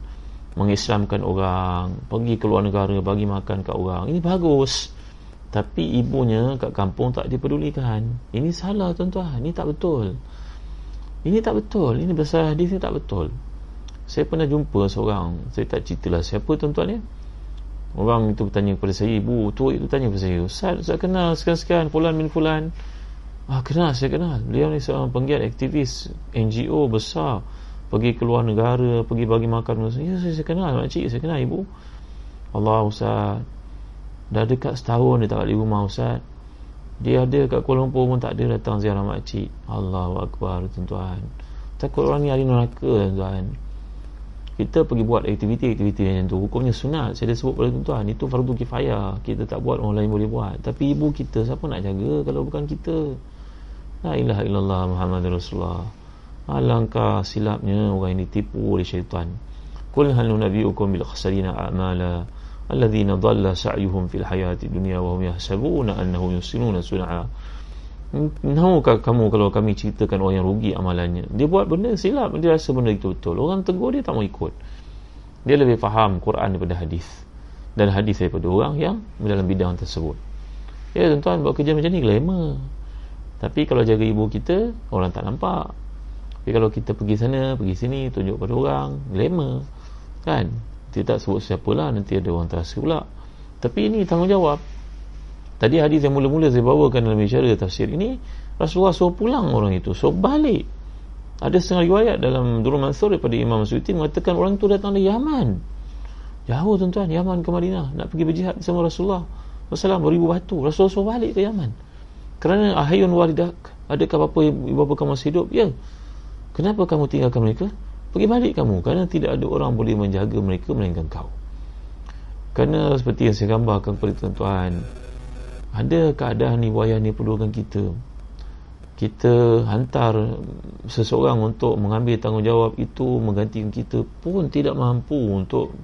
mengislamkan orang, pergi keluar negara, bagi makan kat orang. Ini bagus, tapi ibunya kat kampung tak dipedulikan. Ini salah tuan-tuan, ini tak betul. Ini tak betul, ini besar hadis ni tak betul. Saya pernah jumpa seorang, saya tak ceritalah siapa tuan-tuan ya. Orang itu bertanya kepada saya, ibu tua itu tanya kepada saya, Ustaz, Ustaz kenal sekian-sekian, fulan bin fulan. Ah, kenal, saya kenal. Beliau ni seorang penggiat aktivis N G O besar, pergi keluar negara, pergi bagi makan. Ya, saya, saya kenal makcik, saya kenal ibu. Allah, Ustaz, dah dekat setahun dia tak ada di rumah Ustaz. Dia ada kat Kuala Lumpur pun tak ada datang ziarah makcik. Allahu Akbar tuan-tuan. Takut orang ni ahli neraka tuan-tuan. Kita pergi buat aktiviti-aktiviti yang tu, hukumnya sunat. Saya dah sebut pada tuan-tuan, itu fardu kifayah. Kita tak buat, orang lain boleh buat. Tapi ibu kita, siapa nak jaga kalau bukan kita? La ilaha illallah Muhammadur Rasulullah. Alangkah silapnya orang yang ditipu oleh syaitan. Qul hal nunabbi'ukum bil akhsarina a'mala alladhina dhalla sa'yuhum fil hayati dunya wa hum yahsabuna annahum yuhsinuna sun'a. Nahukah kamu kalau kami ceritakan orang yang rugi amalannya? Dia buat benda silap, dia rasa benda itu betul, orang tegur dia tak mau ikut. Dia lebih faham Quran daripada hadis, dan hadis daripada orang yang dalam bidang tersebut. Ya tuan-tuan, buat kerja macam ni glamour, tapi kalau jaga ibu kita, orang tak nampak. Tapi kalau kita pergi sana, pergi sini, tunjuk pada orang, glamour kan. Kita tak sebut siapalah, nanti ada orang terasa pula. Tapi ini tanggungjawab. Tadi hadis yang mula-mula saya bawakan dalam bicara tafsir ini, Rasulullah suruh pulang orang itu, suruh balik. Ada setengah riwayat dalam Durul Mansur daripada Imam Masyutin mengatakan orang itu datang dari Yaman. Jauh tuan-tuan, Yaman ke Madinah, nak pergi berjihad bersama Rasulullah sallallahu alaihi wasallam, beribu batu. Rasulullah suruh balik ke Yaman. Kerana ahayun walidak, adakah bapa ibu bapa kamu masih hidup? Ya. Kenapa kamu tinggalkan mereka? Pergi balik kamu, kerana tidak ada orang boleh menjaga mereka melainkan kau. Kerana seperti yang saya gambarkan kepada tuan-tuan, ada keadaan ni, wayang ni perlukan kita. Kita hantar seseorang untuk mengambil tanggungjawab itu menggantikan kita pun tidak mampu untuk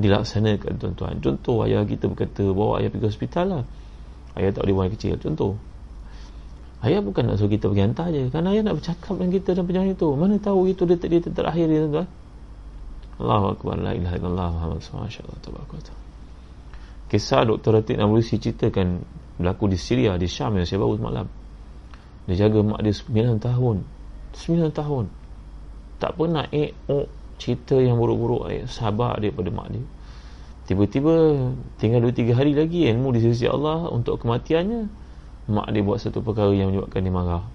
dilaksanakan, tuan-tuan. Contoh, ayah kita berkata, bawa ayah pergi hospital lah, ayah tak boleh buang kecil. Contoh, ayah bukan nak suruh kita pergi hantar je, kerana ayah nak bercakap dengan kita dan perjalanan itu. Mana tahu itu dia, dia terakhir dia, tuan-tuan. Allahu Akbar, la ilaha illallah Muhammad sallallahu alaihi wasallam. Kisah Doktor Ratib Nabulsi ceritakan berlaku di Syria, di Syam yang saya baru semalam. Dia jaga mak dia sembilan tahun, sembilan tahun tak pernah eh oh cerita yang buruk-buruk, eh, sabar dia pada mak dia. Tiba-tiba tinggal dua tiga hari lagi ilmu di sisi Allah untuk kematiannya, mak dia buat satu perkara yang menyebabkan dia marah.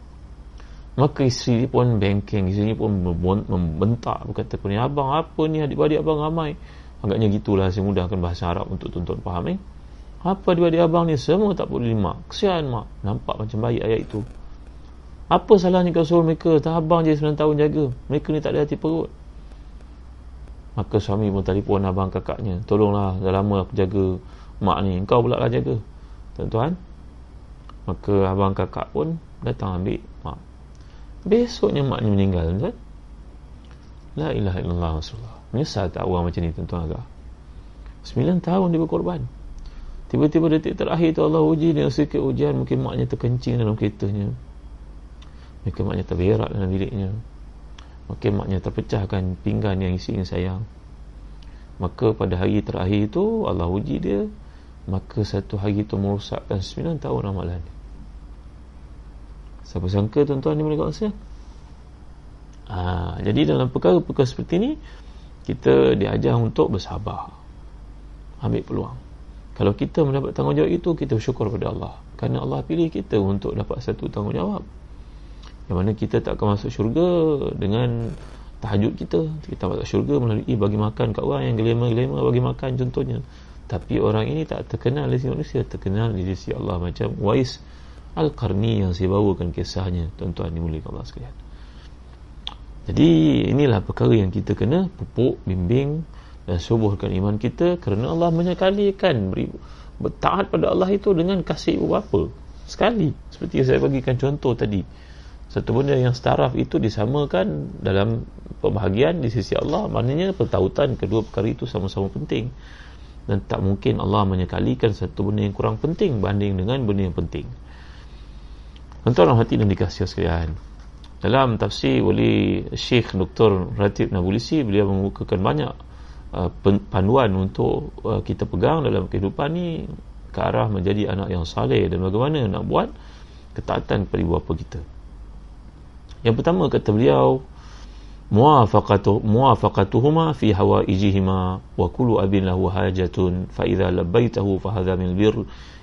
Maka isteri dia pun bengkeng, isteri dia pun membentak, berkata, abang apa ni, adik-adik abang ramai. Agaknya gitulah saya mudahkan bahasa Arab untuk tuan-tuan faham eh? Apa adik-adik abang ni semua tak boleh mak, kesian mak, nampak macam baik ayat itu. Apa salahnya kau suruh mereka, tak abang je sembilan tahun jaga, mereka ni tak ada hati perut. Maka suami pun telefon abang kakaknya, tolonglah, dah lama aku jaga mak ni, engkau pula lah jaga, tuan-tuan. Maka abang kakak pun datang ambil mak. Besoknya mak ni meninggal, tuan-tuan. La ilaha illallah Rasulullah. Menyesal tak orang macam ni, tuan-tuan? Agak sembilan tahun dia berkorban. Tiba-tiba detik terakhir tu Allah uji dengan sikit ujian. Mungkin maknya terkencing dalam keretanya, mungkin maknya terberak dalam biliknya, mungkin maknya terpecahkan pinggan yang isi dengan sayang. Maka pada hari terakhir itu Allah uji dia, maka satu hari itu merosakkan sembilan tahun amalan. Siapa sangka, tuan-tuan, di mereka usia. Ha, jadi dalam perkara-perkara seperti ni kita diajar untuk bersabar, ambil peluang. Kalau kita mendapat tanggungjawab itu, kita bersyukur kepada Allah, kerana Allah pilih kita untuk dapat satu tanggungjawab yang mana kita tak akan masuk syurga dengan tahajud kita. Kita masuk syurga melalui bagi makan kat orang yang gelema-gelema bagi makan, contohnya. Tapi orang ini tak terkenal di sisi manusia, terkenal di sisi Allah, macam Uwais Al-Qarni yang saya bawakan kisahnya, tuan-tuan dimuliakan Allah sekalian. Jadi inilah perkara yang kita kena pupuk, bimbing dan subuhkan iman kita, kerana Allah menyekalikan bertaat pada Allah itu dengan kasih ibu bapa sekali. Seperti yang saya bagikan contoh tadi, satu benda yang setaraf itu disamakan dalam pembahagian di sisi Allah, maknanya pertautan kedua perkara itu sama-sama penting. Dan tak mungkin Allah menyekalikan satu benda yang kurang penting banding dengan benda yang penting. Tuan-tuan hati dan dikasihi sekalian, dalam tafsir oleh Sheikh Doktor Ratib Nabulsi, beliau mengemukakan banyak uh, panduan untuk uh, kita pegang dalam kehidupan ni ke arah menjadi anak yang saleh dan bagaimana nak buat ketaatan kepada ibu bapa kita. Yang pertama kata beliau, muwafaqatu muwafaqatuhuma fi hawaijihima wa kullu abin lahu hajatun fa idza labbaitahu fa hadha min albir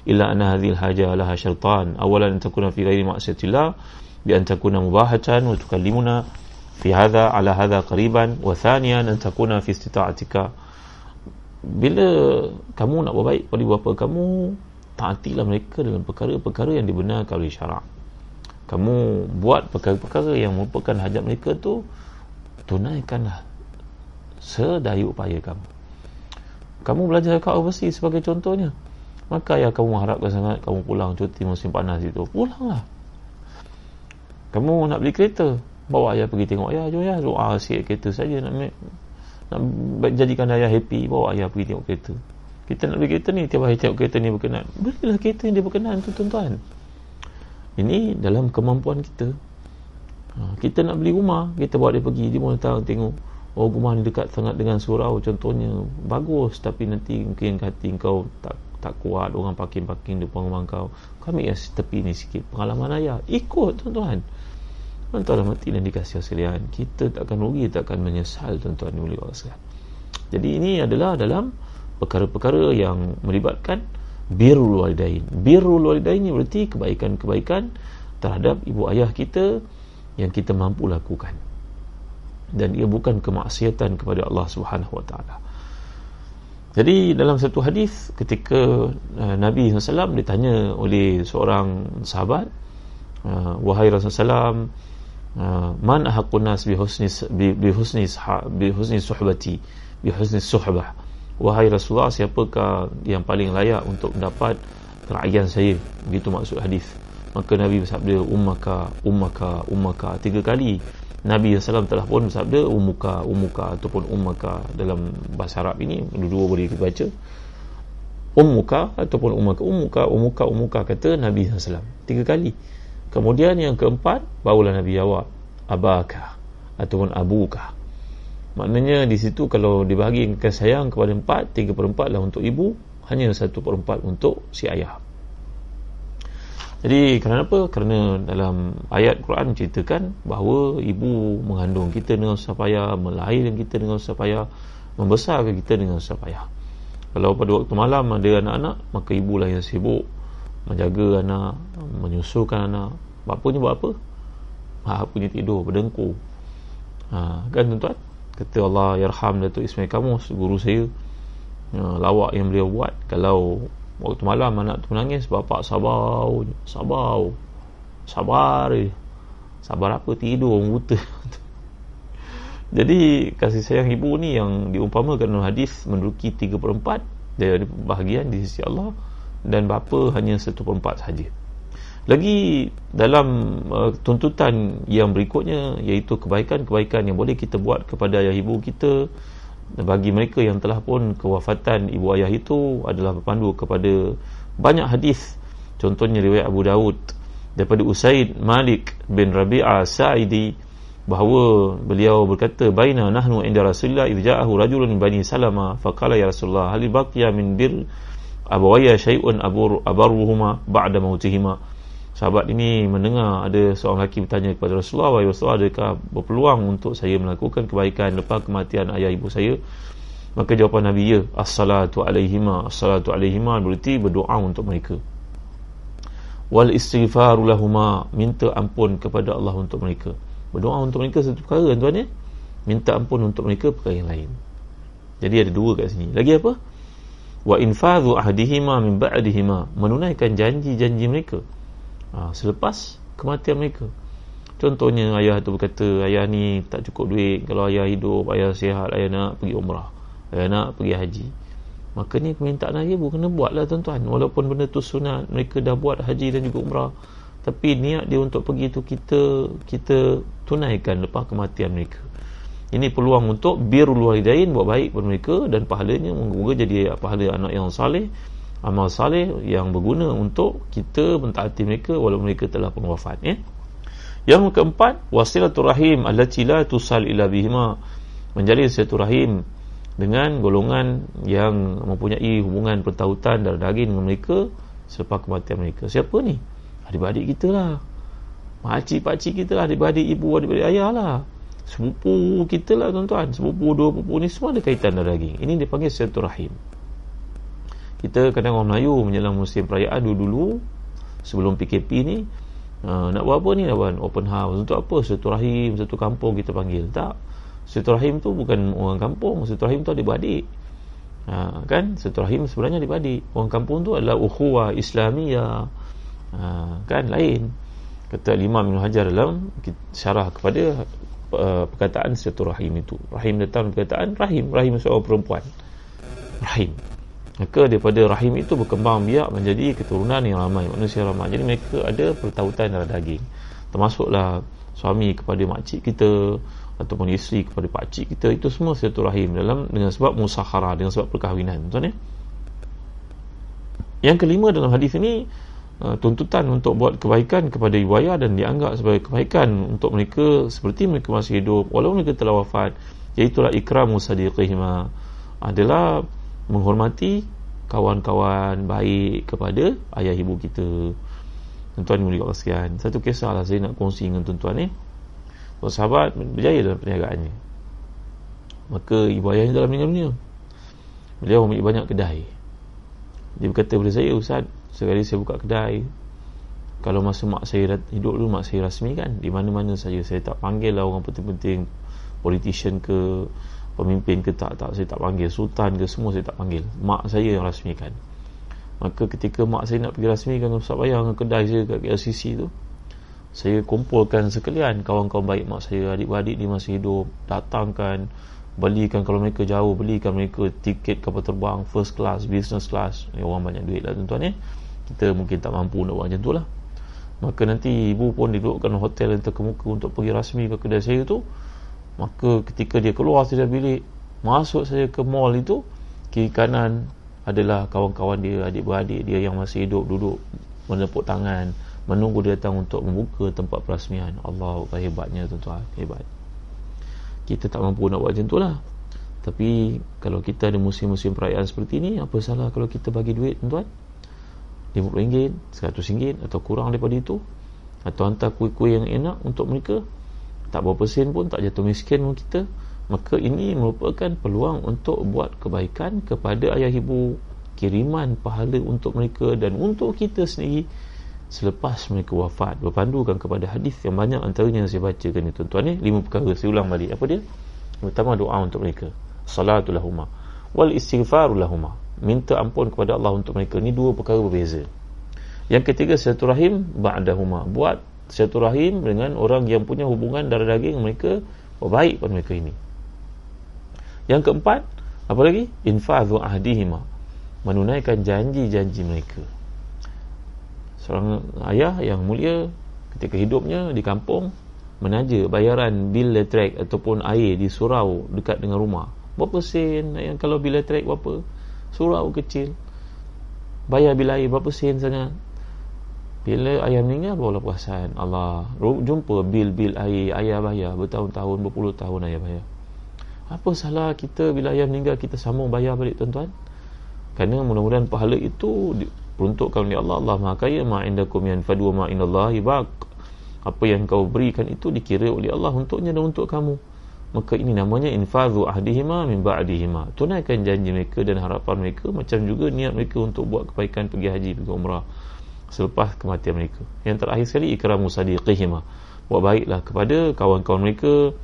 illa anna hadhihi alhaja laha syartan awalan takuna fi ghairi ma'siyatillah bi an takuna mubahatan wa tukallimuna fi hadha ala hadha qariban wa thaniyan an takuna fi istita'atika. Bila kamu nak berbaik kepada ibu bapa kamu, taatilah mereka dalam perkara-perkara yang dibenarkan oleh syarak. Kamu buat perkara-perkara yang merupakan hajat mereka tu, tunaikanlah sedaya upaya kamu. Kamu belajar kat overseas sebagai contohnya, maka ya kamu harapkan sangat kamu pulang cuti musim panas itu, pulanglah. Kamu nak beli kereta, bawa ayah pergi tengok ayah, jom ayah doa sikit kereta saja, nak make, nak jadikan ayah happy, bawa ayah pergi tengok kereta. Kita nak beli kereta ni, tiap hari tengok kereta ni berkenan, belilah kereta yang dia berkenan tu, tuan-tuan. Ini dalam kemampuan kita. Kita nak beli rumah, kita bawa dia pergi, dia pun datang tengok, oh rumah ni dekat sangat dengan surau contohnya, bagus, tapi nanti mungkin hati kau tak tak kuat, orang parking-parking depan rumah kau, kami as tepi ni sikit. Pengalaman ayah, ikut tuan-tuan. Tuan-tuan mati dan dikasihi sekalian, kita tak akan rugi, tak akan menyesal, tuan-tuan boleh rasa. Jadi ini adalah dalam perkara-perkara yang melibatkan birrul walidain. Birrul walidain ini berarti kebaikan-kebaikan terhadap ibu ayah kita yang kita mampu lakukan, dan ia bukan kemaksiatan kepada Allah Subhanahu Wa Taala. Jadi dalam satu hadis ketika uh, Nabi sallallahu alaihi wasallam ditanya oleh seorang sahabat, uh, wahai Rasulullah sallallahu alaihi wasallam, man ahaqqun nas bi husni bi husni bi husni suhbati bi husni suhbah. Wahai Rasulullah, siapakah yang paling layak untuk mendapat perhatian saya? Begitu maksud hadis. Maka Nabi bersabda ummaka ummaka ummaka tiga kali. Nabi sallallahu alaihi wasallam telah pun bersabda ummuka ummuka ataupun ummaka. Dalam bahasa Arab ini dua-dua boleh kita baca, ummuka ataupun ummaka. Ummuka ummuka ummuka kata Nabi sallallahu alaihi wasallam tiga kali. Kemudian yang keempat barulah Nabi jawab abaka ataupun abuka. Maknanya di situ kalau dibahagi kasih sayang kepada empat, tiga per empat lah untuk ibu, hanya satu per empat untuk si ayah. Jadi kerana apa? Kerana dalam ayat Quran menceritakan bahawa ibu mengandung kita dengan susah payah, melahirkan kita dengan susah payah, membesarkan kita dengan susah payah. Kalau pada waktu malam ada anak-anak, maka ibulah yang sibuk menjaga anak, menyusukan anak. Bapaknya buat apa? Bapaknya tidur, berdengkur. Ha, kan tuan-tuan? Kata Allah yarham Datuk Ismail Kamus, guru saya, ya, lawak yang beliau buat kalau waktu malam anak tu menangis, bapak sabar sabar sabar sabar apa, tidur orang buta. Jadi kasih sayang ibu ni yang diumpamakan dalam hadis menduduki tiga per empat dari bahagian di sisi Allah, dan bapa hanya satu per empat sahaja. Lagi dalam uh, tuntutan yang berikutnya, iaitu kebaikan-kebaikan yang boleh kita buat kepada ayah ibu kita. Bagi mereka yang telah pun kewafatan ibu ayah itu adalah berpandu kepada banyak hadis. Contohnya riwayat Abu Daud daripada Usaid Malik bin Rabi'ah Sa'idi bahawa beliau berkata baina nahnu inda Rasulullah idh ja'ahu rajulun bani Salama faqala ya Rasulullah hal baqiya min bir abawaya syai'un abarruhuma ba'da mautihima. Sahabat ini mendengar ada seorang lelaki bertanya kepada Rasulullah, wahai Rasulullah, adakah berpeluang untuk saya melakukan kebaikan lepas kematian ayah ibu saya? Maka jawapan Nabi, ya, as-salatu alaihima. As-salatu alaihima berarti berdoa untuk mereka. Wal istighfaru lahuma, minta ampun kepada Allah untuk mereka. Berdoa untuk mereka satu perkara, tuan-tuan, ya? Minta ampun untuk mereka perkara yang lain. Jadi ada dua kat sini. Lagi apa? Wa infadhu ahdihima min ba'dihima, menunaikan janji-janji mereka Ha, selepas kematian mereka. Contohnya ayah tu berkata, ayah ni tak cukup duit, kalau ayah hidup, ayah sihat, ayah nak pergi umrah, ayah nak pergi haji. Maka ni permintaan ayah ibu kena buatlah tuan-tuan. Walaupun benda tu sunat, mereka dah buat haji dan juga umrah, tapi niat dia untuk pergi tu kita kita tunaikan lepas kematian mereka. Ini peluang untuk birrul walidain, buat baik kepada mereka, dan pahalanya moga-moga jadi pahala anak yang saleh, amal saleh yang berguna untuk kita mentaati mereka walaupun mereka telah pun wafat, ya. Yang keempat, wasilatul rahim allati la tusal ila bihima, menjalin silaturahim dengan golongan yang mempunyai hubungan pertautan darah daging dengan mereka selepas kematian mereka. Siapa ni? Adik-adik kita lah, makcik-pakcik kita lah, adik-adik ibu, adik-adik ayah lah, sepupu kita lah tuan-tuan, sepupu dua sepupu ni semua ada kaitan darah daging. Ini dipanggil silaturahim. Kita kadang orang Melayu menjelang musim perayaan dulu-dulu sebelum P K P ni uh, nak buat apa ni? Nak buat open house untuk apa? Silaturahim satu kampung kita panggil. Tak, silaturahim tu bukan orang kampung, silaturahim tu adik-beradik, uh, kan? Silaturahim sebenarnya adik-beradik. Orang kampung tu adalah ukhuwah Islamiyah, uh, kan? Lain. Kata Imam Ibnu Hajar dalam syarah kepada uh, perkataan silaturahim itu, rahim datang perkataan rahim, rahim seorang perempuan, rahim. Maka daripada rahim itu berkembang biak menjadi keturunan yang ramai, manusia ramai. Jadi mereka ada pertautan darah daging. Termasuklah suami kepada makcik kita ataupun isteri kepada pakcik kita, itu semua silaturahim dalam dengan sebab musahara, dengan sebab perkahwinan, tuan-tuan, ya? Yang kelima dalam hadis ini, tuntutan untuk buat kebaikan kepada ibu ayah dan dianggap sebagai kebaikan untuk mereka seperti mereka masih hidup walaupun mereka telah wafat, iaitulah ikramu sadiqihima, adalah menghormati kawan-kawan baik kepada ayah ibu kita. Tuan-tuan mulia sekalian, satu kisah lah saya nak kongsi dengan tuan-tuan ni. Tuan sahabat berjaya dalam perniagaannya, maka ibu ayahnya dalam meninggal dunia. Beliau memiliki banyak kedai. Dia berkata kepada saya, Ustaz, sekali saya buka kedai, kalau masa mak saya hidup dulu, mak saya rasmi kan, di mana-mana saja, saya tak panggil lah orang penting-penting, politician ke pemimpin ke, tak, tak, saya tak panggil sultan ke, semua saya tak panggil, mak saya yang rasmikan. Maka ketika mak saya nak pergi rasmikan, susah payah dengan kedai saya kat K L C C tu, Saya kumpulkan sekalian kawan-kawan baik mak saya, adik-adik ni masih hidup, datangkan, belikan, kalau mereka jauh, belikan mereka tiket kapal terbang first class, business class. Eh, orang banyak duit lah tuan-tuan eh. Kita mungkin tak mampu nak buat macam tu lah. Maka nanti ibu pun dudukkan hotel yang terkemuka untuk pergi rasmi ke kedai saya tu. Maka ketika dia keluar dari bilik, masuk saya ke mall itu, kiri kanan adalah kawan-kawan dia, adik-beradik dia yang masih hidup, duduk menepuk tangan, menunggu dia datang untuk membuka tempat perasmian. Allah, hebatnya tuan-tuan, hebat. Kita tak mampu nak buat macam tu lah. Tapi kalau kita ada musim-musim perayaan seperti ni, apa salah kalau kita bagi duit tuan-tuan, lima puluh ringgit, seratus ringgit atau kurang daripada itu, atau hantar kuih-kuih yang enak untuk mereka, tak berapa sen pun, tak jatuh miskin pun kita. Maka ini merupakan peluang untuk buat kebaikan kepada ayah ibu, kiriman pahala untuk mereka dan untuk kita sendiri selepas mereka wafat. Berpandukan kepada hadis yang banyak, antaranya yang saya bacakan ni tuan-tuan ni, lima perkara. Saya ulang balik, apa dia? Pertama, doa untuk mereka, salatu lahuma wal istighfaru lahuma, minta ampun kepada Allah untuk mereka. Ni dua perkara berbeza. Yang ketiga, silaturahim ba'dahuma, buat silaturahim dengan orang yang punya hubungan darah daging mereka, baik pada mereka ini. Yang keempat, apa lagi? Infadhu ahdihima, menunaikan janji-janji mereka. Seorang ayah yang mulia ketika hidupnya di kampung menaja bayaran bil elektrik ataupun air di surau dekat dengan rumah. Berapa sen yang kalau bil elektrik berapa? Surau kecil, bayar bil air berapa sen sangat. Bila ayah meninggal barulah perasan, Allah, jumpa bil-bil air ayah bayar bertahun-tahun, berpuluh tahun ayah bayar. Apa salah kita bila ayah meninggal kita sambung bayar balik tuan-tuan? Kerana mudah-mudahan pahala itu diperuntukkan oleh Allah. Allah Maha Kaya, ma'indakum yanfadu wa ma'inallahi baq. Apa yang kau berikan itu dikira oleh Allah untuknya dan untuk kamu. Maka ini namanya infadhu ahdihima min ba'dihima, tunaikan janji mereka dan harapan mereka, macam juga niat mereka untuk buat kebaikan, pergi haji, pergi umrah selepas kematian mereka. Yang terakhir sekali, ikramu sadiqihima, buat baiklah kepada kawan-kawan mereka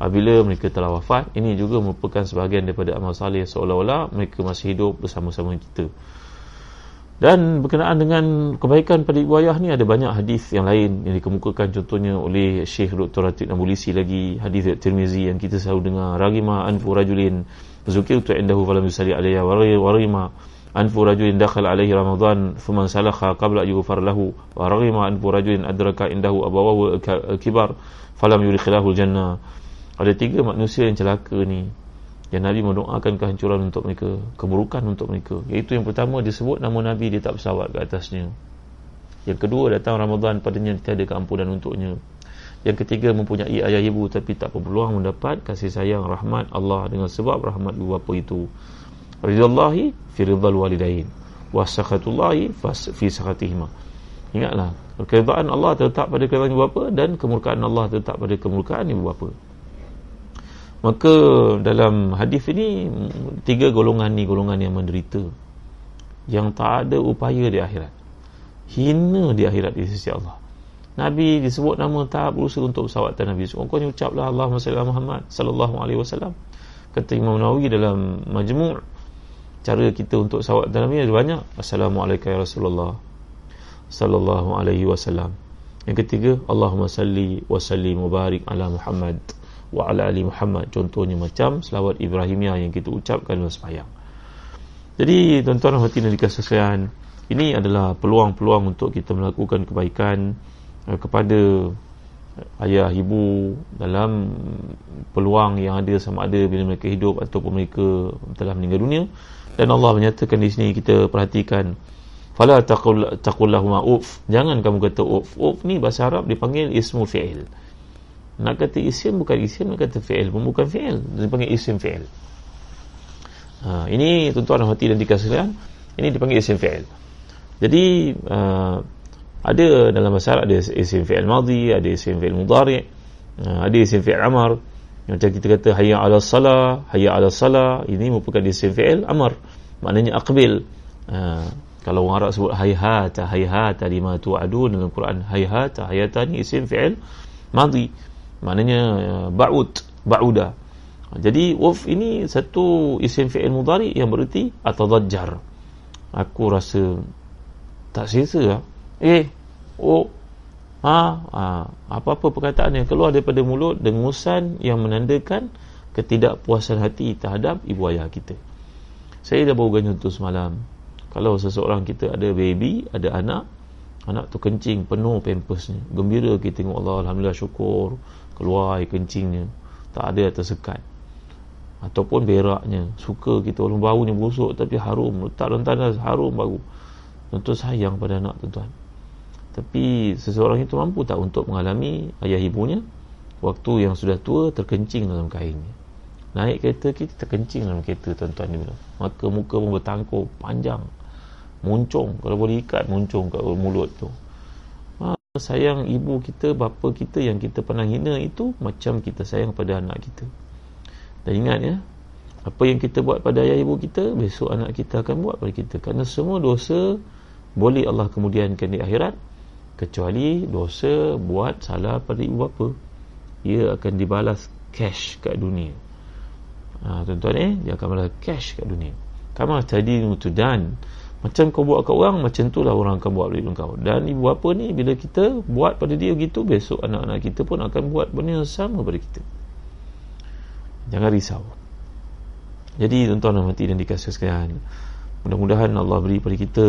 apabila mereka telah wafat. Ini juga merupakan sebahagian daripada amal salih, seolah-olah mereka masih hidup bersama-sama kita. Dan berkenaan dengan kebaikan pada ibu ayah ni, ada banyak hadis yang lain yang dikemukakan, contohnya oleh Sheikh Doktor Ratib Nabulsi lagi, hadis Tirmizi yang kita selalu dengar, ragima anfu rajulin zukirtu indahu falam yusalli alayhi wa ragima anfu rajulin dakhala alayhi ramadan faman salakha qabla yughfar lahu wa ragima anfu rajulin adraka indahu abawahu kibar falam yudkhilahul jannah. Ada tiga manusia yang celaka ni yang Nabi mendoakan kehancuran untuk mereka, keburukan untuk mereka. Iaitu yang pertama, disebut nama Nabi, dia tak bersawat ke atasnya. Yang kedua, datang Ramadan padanya tiada keampunan untuknya. Yang ketiga, mempunyai ayah ibu tapi tak berpeluang mendapat kasih sayang rahmat Allah dengan sebab rahmat ibu bapa itu. Ridhallahi fi ridhal walidain wa sakhatullahi fi sakhatihima. Ingatlah, keridaan Allah terletak pada keridaan ibu bapa dan kemurkaan Allah terletak pada kemurkaan ibu bapa. Maka dalam hadis ini, tiga golongan ni golongan yang menderita, yang tak ada upaya di akhirat, hina di akhirat di sisi Allah. Nabi disebut nama, tak berusaha untuk bersawatan Nabi. Orang kau ni ucaplah Allahumma salli ala Muhammad sallallahu alaihi wasallam. Kata Imam Nawawi dalam Majmu', cara kita untuk sawatan Nabi ada banyak. Assalamualaikum ya Rasulullah sallallahu alaihi wasallam. Yang ketiga, Allahumma salli wa sallim mubarik ala Muhammad wa ala ali Muhammad. Contohnya macam selawat Ibrahimiyah yang kita ucapkan dalam sembahyang. Jadi tuan-tuan hati dan dikasihan, ini adalah peluang-peluang untuk kita melakukan kebaikan kepada ayah ibu dalam peluang yang ada sama ada bila mereka hidup ataupun mereka telah meninggal dunia. Dan Allah menyatakan di sini, kita perhatikan, fala taqul taqullahuma uf, jangan kamu kata uf. Uf ni bahasa Arab dipanggil ismul fi'il. Nak kata isim bukan isim, nak kata fi'il pun bukan fi'il, dipanggil isim fi'il. Ha, ini tuan-tuan hati dan dikasihan, ini dipanggil isim fi'il. Jadi uh, ada dalam bahasa Arab ada isim fi'il madhi, ada isim fi'il mudhari', uh, ada isim fi'il amar. Macam kita kata hayya 'alas salah, hayya 'alas salah, ini merupakan isim fi'il amar, maknanya aqbil. Uh, kalau orang Arab sebut hayhata, hayhata lima tu'adun dalam Quran, hayhata, hayata ni isim fi'il madhi, maknanya ba'ud, ba'uda. Jadi waf ini satu isim fi'il mudhari yang bererti atadajjar, aku rasa tak selesa lah. eh oh ha, ha, apa-apa perkataan yang keluar daripada mulut, dengusan yang menandakan ketidakpuasan hati terhadap ibu ayah kita. Saya dah bawa contoh semalam, kalau seseorang kita ada baby, ada anak, anak tu kencing penuh pampersnya, gembira kita tengok, Allah, alhamdulillah, syukur, keluar air kencingnya, tak ada tersekat, ataupun beraknya, suka kita, orang bau ni busuk tapi harum, letak dalam tanah harum baru. Tentu sayang pada anak, tuan-tuan. Tapi seseorang itu mampu tak untuk mengalami ayah ibunya waktu yang sudah tua terkencing dalam kainnya. Naik kereta, kita terkencing dalam kereta, tuan-tuan, dia bilang. Maka muka pun bertangkuk panjang, muncung, kalau boleh ikat muncung kat mulut tu. Ha, sayang ibu kita, bapa kita yang kita pernah hina itu macam kita sayang pada anak kita. Dan ingat ya, apa yang kita buat pada ayah ibu kita, besok anak kita akan buat pada kita. Kerana semua dosa boleh Allah kemudiankan di akhirat, kecuali dosa buat salah pada ibu bapa, ia akan dibalas cash kat dunia. Ha, tuan-tuan eh, dia akan balas cash kat dunia. Kamu tadi nutudan, macam kau buat kat orang, macam tu lah orang akan buat pada kau. Dan ibu bapa ni, bila kita buat pada dia gitu, besok anak-anak kita pun akan buat benda yang sama pada kita. Jangan risau. Jadi tuan-tuan dan hadirin dikasihi sekalian, mudah-mudahan Allah beri pada kita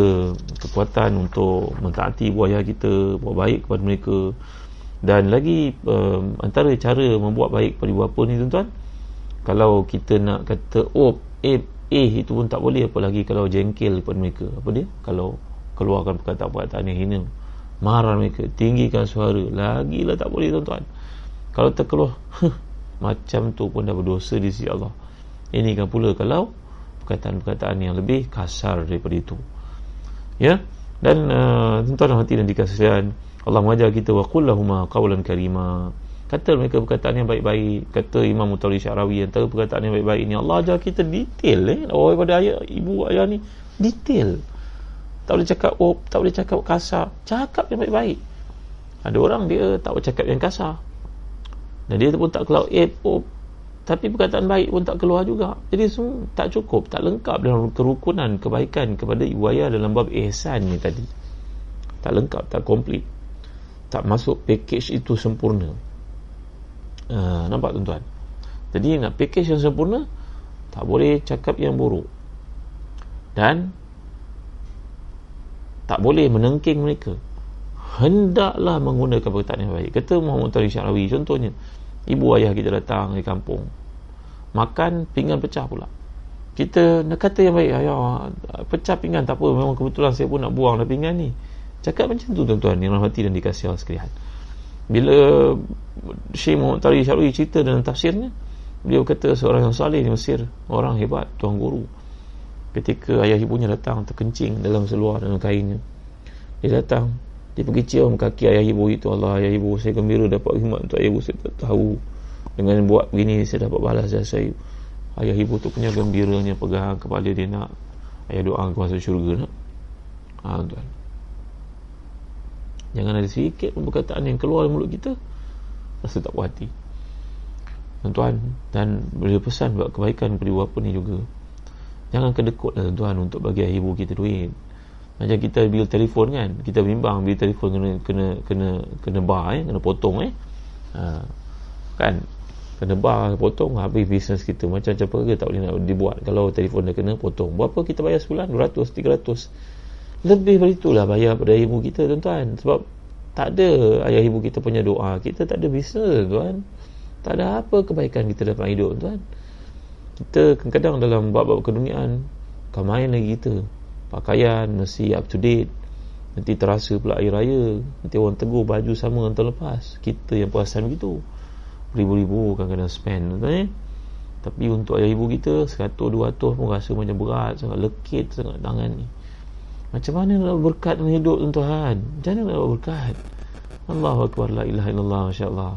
kekuatan untuk mentaati ibu ayah kita, buat baik kepada mereka. Dan lagi um, antara cara membuat baik kepada ibu bapa ni, tuan-tuan, kalau kita nak kata op, eh, eh itu pun tak boleh, apalagi kalau jengkel kepada mereka. Apa dia? Kalau keluarkan perkataan-perkataan yang hina, marah mereka, tinggikan suara, lagilah tak boleh, tuan-tuan. Kalau terkeluar macam tu pun dah berdosa di sisi Allah. Ini kan pula kalau perkataan-perkataan yang lebih kasar daripada itu, ya. Dan uh, tuan-tuan hati dan dikasihan, Allah mengajar kita waqul lahuma qawlan karima, kata mereka perkataan yang baik-baik. Kata Imam Tariq Syarawi, antara perkataan yang baik-baik ini Allah ajar kita detail eh awal daripada ayah ibu ayah ni, detail. Tak boleh cakap op, tak boleh cakap kasar, cakap yang baik-baik. Ada orang dia tak boleh cakap yang kasar, dan dia pun tak keluar eh op, tapi perkataan baik pun tak keluar juga. Jadi semua tak cukup, tak lengkap dalam kerukunan kebaikan kepada ibu ayah dalam bab ihsan ni tadi. Tak lengkap, tak komplit, tak masuk package itu sempurna. uh, Nampak tuan-tuan? Jadi nak package yang sempurna, tak boleh cakap yang buruk, dan tak boleh menengking mereka. Hendaklah menggunakan perkataan yang baik. Kata Muhammad Tariq Syarawi contohnya, ibu ayah kita datang di kampung, makan pinggan pecah pula. Kita nak kata yang baik, ayah pecah pinggan tak apa, memang kebetulan saya pun nak buang dah pinggan ni. Cakap macam tu, tuan-tuan yang rahmati dan dikasihi Allah sekalian. Bila Syekh Muhammad Tariq Syarawi cerita dalam tafsirnya, beliau kata seorang yang saleh di Mesir, orang hebat, tuan guru, ketika ayah ibunya datang terkencing dalam seluar dalam kainnya, dia datang, dia pergi cium kaki ayah ibu itu. Allah, ayah ibu, saya gembira dapat khidmat untuk ayah ibu, saya tak tahu dengan buat begini saya dapat balas jasa ibu. Ayah ibu tu punya gembiranya pegang kepala dia, nak ayah doa aku masuk syurga, nak. Ha, tuan, jangan ada sedikit pun perkataan yang keluar dari mulut kita rasa tak puas hati, tuan-tuan. Dan beri pesan buat kebaikan kepada ibu bapa ni juga, jangan kedekut lah, tuan-tuan, untuk bagi ayah ibu kita duit. Macam kita bil telefon kan, kita bimbang bil telefon kena kena kena kena bar eh, kena potong eh. Ha, kan? Kena bar, potong, habis bisnes kita. Macam-macam perkara tak boleh nak dibuat kalau telefon dah kena potong. Berapa kita bayar sebulan? dua ratus, tiga ratus. Lebih dari itulah bayar pada ibu kita, tuan-tuan. Sebab tak ada ayah ibu kita punya doa, kita tak ada bisnes, tuan. Tak ada apa kebaikan kita dalam hidup, tuan. Kita kadang-kadang dalam bab-bab keduniaan, kemain lagi kita. Pakaian mesti up to date, nanti terasa pula air raya, nanti orang tegur baju sama yang terlepas. Kita yang perasan begitu, ribu-ribu kadang-kadang spend, tuan-tuan eh? Tapi untuk ayah ibu kita seratus, dua ratus pun rasa macam berat sangat, lekit sangat tangan ni. Macam mana nak berkat dalam hidup, tuan-tuan? Macam mana nak berkat? Allahu Akbar, la ilaha illallah, Masya Allah.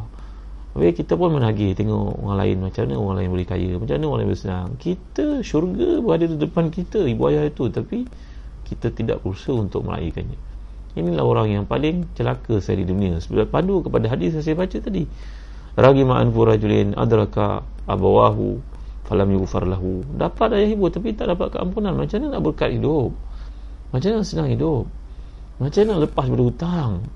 Habis kita pun menagih tengok orang lain, macam mana orang lain boleh kaya, macam mana orang lain boleh senang. Kita syurga berada di depan kita, ibu ayah itu, tapi kita tidak berusaha untuk meraihkannya. Inilah orang yang paling celaka sehari dunia. Sebab pandu kepada hadis yang saya baca tadi, ragima anfu rajulin adraka abawahu falam yughfar lahu. Dapat ayah ibu tapi tak dapat keampunan, macam mana nak berkat hidup? Macam mana senang hidup? Macam mana lepas berhutang?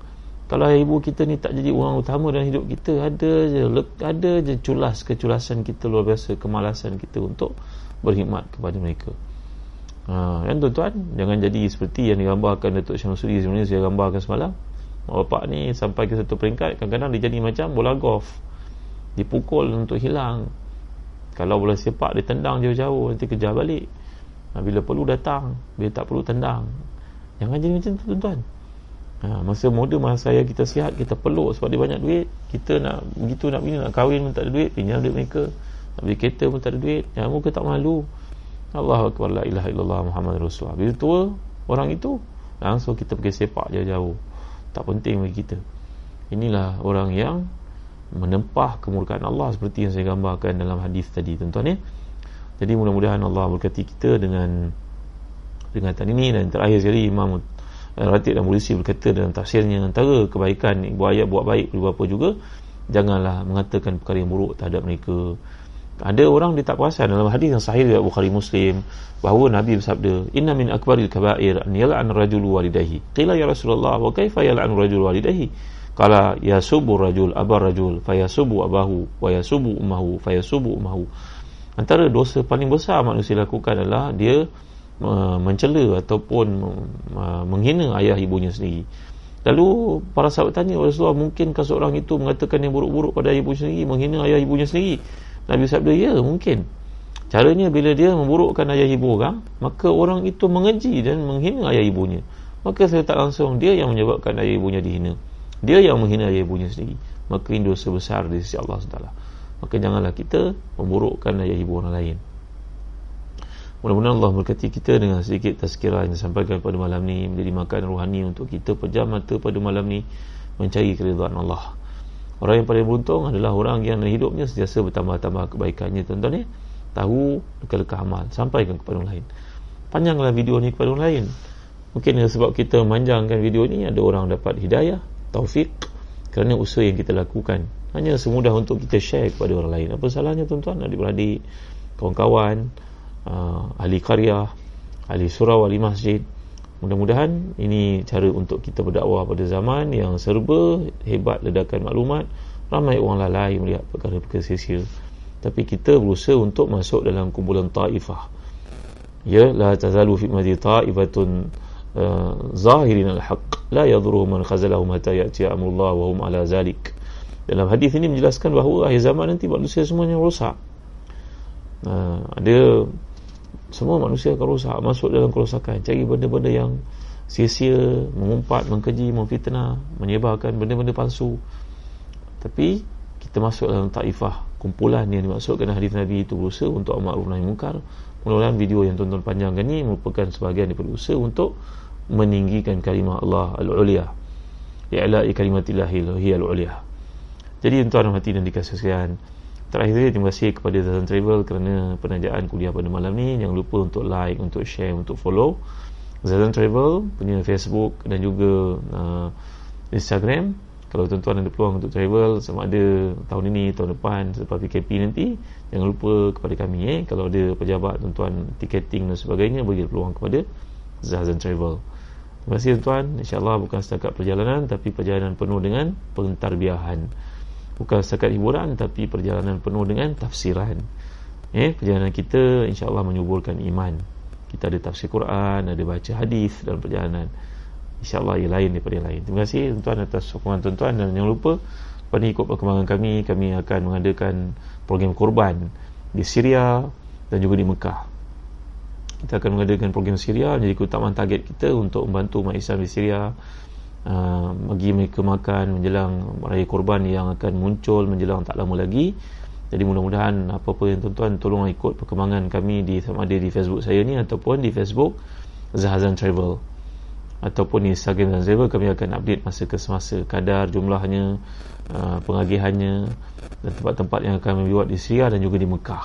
Kalau ibu kita ni tak jadi orang utama dalam hidup kita, ada je ada je culas keculasan kita luar biasa, kemalasan kita untuk berkhidmat kepada mereka. Ha, dan tuan-tuan, jangan jadi seperti yang digambarkan Datuk Syamsuri. Sebenarnya saya gambarkan semalam, bapak ni sampai ke satu peringkat kadang-kadang dia jadi macam bola golf, dipukul untuk hilang. Kalau bola sepak dia tendang jauh-jauh, nanti kejar balik. Ha, bila perlu datang, bila tak perlu tendang. Jangan jadi macam tu tuan-tuan. Ha, masa muda, masa raya kita sihat, kita peluk sebab dia banyak duit. Kita nak begitu, nak bini, nak kahwin pun tak ada duit, pinjam duit mereka. Nak beli kereta pun tak ada duit. Ya, muka tak malu. Allahu Akbar, la ilaha illallah Muhammadur Rasulullah. Bila tua orang itu, langsung kita pergi sepak jauh-jauh, tak penting bagi kita. Inilah orang yang menempah kemurkaan Allah, seperti yang saya gambarkan dalam hadis tadi tuan-tuan ya. Jadi mudah-mudahan Allah berkati kita dengan peringatan ini. Dan terakhir sekali, Imam Ratib Nabulsi berkata dalam tafsirnya, antara kebaikan buat ayat, buat baik beberapa juga, janganlah mengatakan perkara yang buruk terhadap mereka. Ada orang dia tak perasan dalam hadis yang sahih dari Bukhari Muslim bahawa Nabi bersabda, inna min akbaril kabair an yal'an rajulu walidahi. Qila ya Rasulullah, wa kaifa yal'an rajulu walidahi? Qala yasubu rajul abar rajul fayasubu abahu wa yasubu ummahu fayasubu ummahu. Antara dosa paling besar manusia lakukan adalah dia mencela ataupun menghina ayah ibunya sendiri. Lalu para sahabat tanya, Rasulullah, mungkinkah seorang itu mengatakan yang buruk-buruk pada ayah ibunya sendiri, menghina ayah ibunya sendiri? Nabi sabda, ya mungkin. Caranya, bila dia memburukkan ayah ibu orang, maka orang itu mengeji dan menghina ayah ibunya, maka saya tak langsung dia yang menyebabkan ayah ibunya dihina, dia yang menghina ayah ibunya sendiri, maka ini dosa besar di sisi Allah subhanahu wa taala. Maka janganlah kita memburukkan ayah ibu orang lain. Mudah-mudahan Allah berkati kita dengan sedikit tazkirah yang disampaikan pada malam ni, menjadi makan rohani untuk kita pejam mata pada malam ni, mencari keridhaan Allah. Orang yang paling beruntung adalah orang yang hidupnya sentiasa bertambah-tambah kebaikannya tuan-tuan ya. Tahu lekah-lekah amal, sampaikan kepada orang lain. Panjanglah video ni kepada orang lain. Mungkin sebab kita memanjangkan video ni, ada orang dapat hidayah, taufik, kerana usaha yang kita lakukan. Hanya semudah untuk kita share kepada orang lain. Apa salahnya tuan-tuan, adik-beradik, kawan-kawan, Uh, ahli karya, ahli surau, ahli masjid. Mudah-mudahan ini cara untuk kita berdakwah pada zaman yang serba hebat ledakan maklumat. Ramai orang lalai melihat perkara-perkara sia-sia, tapi kita berusaha untuk masuk dalam kumpulan ta'ifah. Ya, la tazalu fi madhi ta'ifatun uh, zahirin al-haq la yadhuruhum man khazalahum hatta ya'ti amrullah wa hum ala zalik. Dalam hadis ini menjelaskan bahawa akhir zaman nanti manusia semuanya rosak. uh, Ada semua manusia akan rosak, masuk dalam kerosakan, cari benda-benda yang sia-sia, mengumpat, mengkeji, memfitnah, menyebarkan benda-benda palsu. Tapi kita masuk dalam taifah, kumpulan yang dimaksudkan hadis Nabi itu, berusaha untuk amal ma'ruf nahi munkar. Mudah-mudahan video yang tonton panjangkan ini merupakan sebahagian daripada usaha untuk meninggikan kalimah Allah al-ulia, i'la'i kalimatillahi al-ulia. Jadi tuan-tuan hati dan dikasih sekalian, terakhir, terima kasih kepada Zazan Travel kerana penajaan kuliah pada malam ni. Jangan lupa untuk like, untuk share, untuk follow Zazan Travel punya Facebook dan juga uh, Instagram. Kalau tuan-tuan ada peluang untuk travel, sama ada tahun ini, tahun depan, selepas P K P nanti, jangan lupa kepada kami eh. Kalau ada pejabat, tuan-tuan tiketing dan sebagainya, bagi peluang kepada Zazan Travel. Terima kasih tuan-tuan. InsyaAllah bukan setakat perjalanan, tapi perjalanan penuh dengan pentarbiahan. Bukan setakat hiburan, tapi perjalanan penuh dengan tafsiran. Eh, perjalanan kita insya-Allah menyuburkan iman. Kita ada tafsir Quran, ada baca hadis dalam perjalanan. Insya-Allah ia lain daripada yang lain. Terima kasih tuan-tuan atas sokongan tuan-tuan, dan jangan lupa pada ikut perkembangan kami, kami akan mengadakan program korban di Syria dan juga di Mekah. Kita akan mengadakan program Syria menjadi keutamaan target kita untuk membantu umat Islam di Syria. Uh, bagi mereka makan menjelang raya korban yang akan muncul menjelang tak lama lagi. Jadi mudah-mudahan apa-apa yang tuan-tuan, tolong ikut perkembangan kami di, sama ada di Facebook saya ni ataupun di Facebook Zazan Travel ataupun di Instagram Zazan Travel. Kami akan update masa ke semasa kadar jumlahnya, uh, pengagihannya dan tempat-tempat yang akan dibuat di Syria dan juga di Mekah.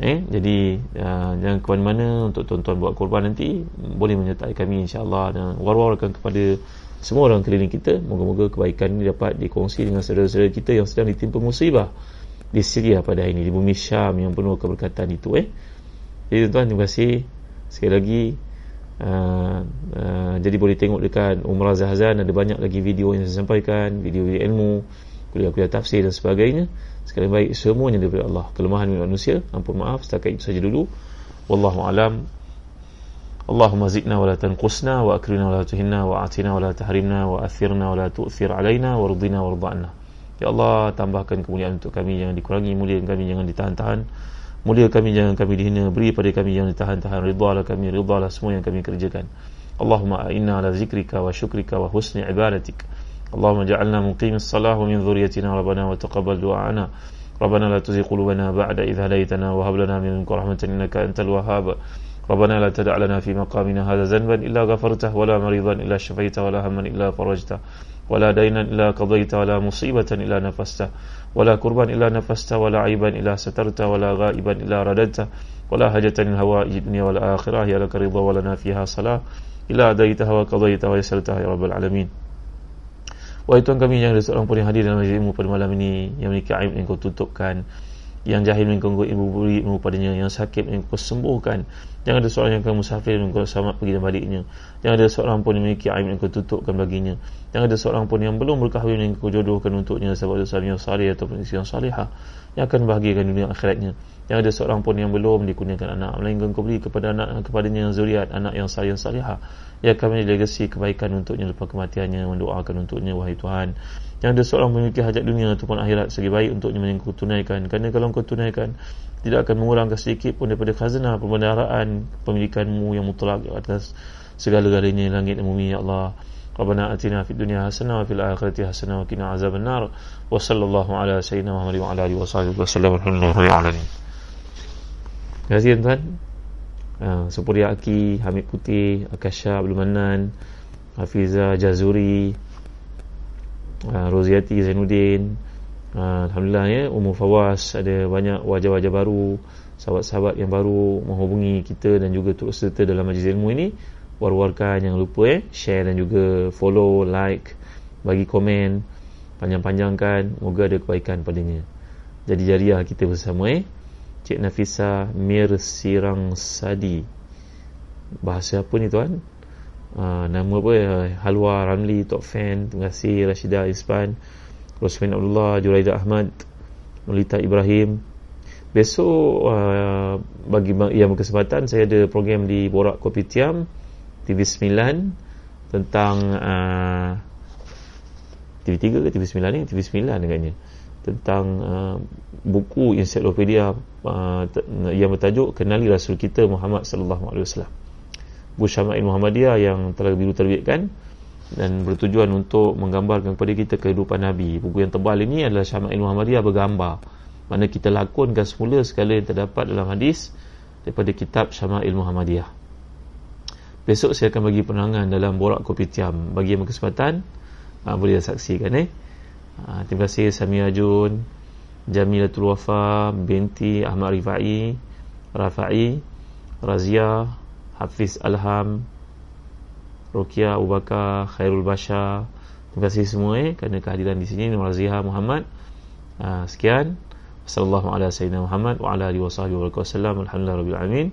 Eh, jadi uh, jangan ke mana-mana untuk tuan-tuan buat korban nanti, boleh menyertai kami insya-Allah dan war-warkan kepada semua orang keliling kita. Moga-moga kebaikan ini dapat dikongsi dengan saudara-saudara kita yang sedang ditimpa musibah di Syria pada hari ini, di bumi Syam yang penuh keberkatan itu eh. Jadi tuan-tuan, terima kasih sekali lagi. Uh, uh, jadi boleh tengok dekat Umrah Zazan, ada banyak lagi video yang saya sampaikan, video-video ilmu, kuliah-kuliah tafsir dan sebagainya. Sekali baik semuanya daripada Allah, kelemahan manusia. Ampun maaf, setakat itu saja dulu. Wallahu alam. Allahumma zidna wa la tanqusna wa akrina wa la tuhinna wa atina wa la tahrimna wa athirna wa la tu'thir alaina wardina warda'na. Ya Allah, tambahkan kemuliaan untuk kami, jangan dikurangi, muliakan kami, jangan ditahan-tahan. Mulia kami, jangan kami dihina. Beri pada kami, jangan ditahan-tahan. Ridhalah kami, ridhalah semua yang kami kerjakan. Allahumma a'inna ala zikrika wa syukrika wa husni ibadatik. Allahumma ja'alna muqimis salah wa min dhurriyatina rabbana wa taqabbal du'ana. Rabbana la tuzigh qulubana ba'da idh hadaytana wa hab lana min ladunka rahmatan innaka antal wahhab. Rabbana la tad' lana fi maqamina hadha dhanban illa ghafartahu wa la maridan illa shafaitahu wa la hamman illa farajtahu. ولا دينا إلا قضيت ولا مصيبة إلا نفسته ولا كربا إلا نفسته ولا عيبا إلا سترته ولا غائبا إلا رددته ولا حاجة الهوائج الدنيا والآخرة هي لك رضا ولنا فيها صلاة إلا أديتها وقضيتها ويسرتها يا رب العالمين. Wahai Tuhan kami, yang ada seorang pun yang hadir dalam majlis-Mu pada malam ini, yang memiliki aib yang Kau tutupkan, yang jahil yang Kau beri ilmu padanya, yang sakit yang Kau sembuhkan, yang ada seorang yang Kau musafir yang Kau sama pergi dan baliknya, yang ada seorang pun yang memiliki aib yang Kau tutupkan baginya, yang ada seorang pun yang belum berkahwin yang Kau jodohkan untuknya sahabat usaha yang salih ataupun isteri yang salihah yang akan bahagiakan dunia akhiratnya, yang ada seorang pun yang belum dikurniakan anak melainkan Kau beri kepada anak kepadanya yang zuriat anak yang salih yang salihah yang akan menjadi legasi kebaikan untuknya lepas kematiannya, mendoakan untuknya. Wahai Tuhan, yang ada seorang memiliki hajat dunia ataupun akhirat segi baik untuknya yang Kau tunaikan, kerana kalau Kau tunaikan tidak akan mengurangkan sedikit pun daripada khazanah pemeliharaan pemilikan-Mu yang mutlak atas segala-galanya langit dan bumi. Ya Allah, Rabbana atina fid dunya hasanah wa fil akhirati hasanah wa qina azaban nar. Wa sallallahu ala sayyidina Muhammad wa ala alihi wa sahbihi wasallam. Alhamdulillahi rabbil alamin. Terima kasih tuan. Uh, Supriya Aki, Hamid Putih, Akasha Abdul Manan, Hafiza Jazuri, Uh, Roziati Zainuddin, uh, Alhamdulillah ya, Umur Fawas. Ada banyak wajah-wajah baru, sahabat-sahabat yang baru menghubungi kita dan juga turut serta dalam majlis ilmu ini. War-warkan, jangan lupa eh, share dan juga follow, like, bagi komen, panjang-panjangkan, moga ada kebaikan padanya. Jadi jariah kita bersama eh. Cik Nafisa Mir Sirang Sadi, bahasa apa ni tuan? Uh, nama apa ya? Halwa Ramli, Top Fan, terima kasih. Rashida Ispan, Rosmin Abdullah, Juraida Ahmad, Nolita Ibrahim. Besok uh, bagi yang berkesempatan, saya ada program di Borak Kopitiam T V sembilan tentang uh, T V tiga ke T V sembilan ni? T V sembilan agaknya, tentang uh, buku ensiklopedia uh, yang bertajuk Kenali Rasul Kita Muhammad Sallallahu Alaihi Wasallam, buku Syama'il Muhammadiyah yang telah Biru terbitkan dan bertujuan untuk menggambarkan kepada kita kehidupan Nabi. Buku yang tebal ini adalah Syama'il Muhammadiyah bergambar, mana kita lakonkan semula segala yang terdapat dalam hadis daripada kitab Syama'il Muhammadiyah. Besok saya akan bagi penerangan dalam Borak Kopitiam, bagi yang berkesempatan aa, boleh saksikan eh. Aa, terima kasih Samia Jun, Jamilatul Wafa binti Ahmad Rifai, Rafai, Razia, Hafiz Alham, Rokia Abu Bakar, Khairul Bashar. Terima kasih semua eh, kerana kehadiran di sini. Nur Azizah Muhammad. Aa, sekian. Wassalamualaikum ala sayyidina Muhammad wa ala alihi wa sahbihi wabarakatuh. Alhamdulillah rabbil alamin.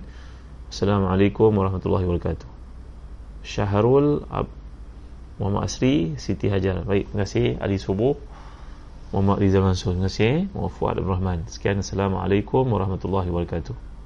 Assalamualaikum warahmatullahi wabarakatuh. Syahrul Ab Muhammad Asri, Siti Hajar. Baik, terima kasih Ali Subuh, Muhammad Rizal Mansur. Terima kasih Muhammad Fuad Abdul Rahman. Sekian. Assalamualaikum warahmatullahi wabarakatuh.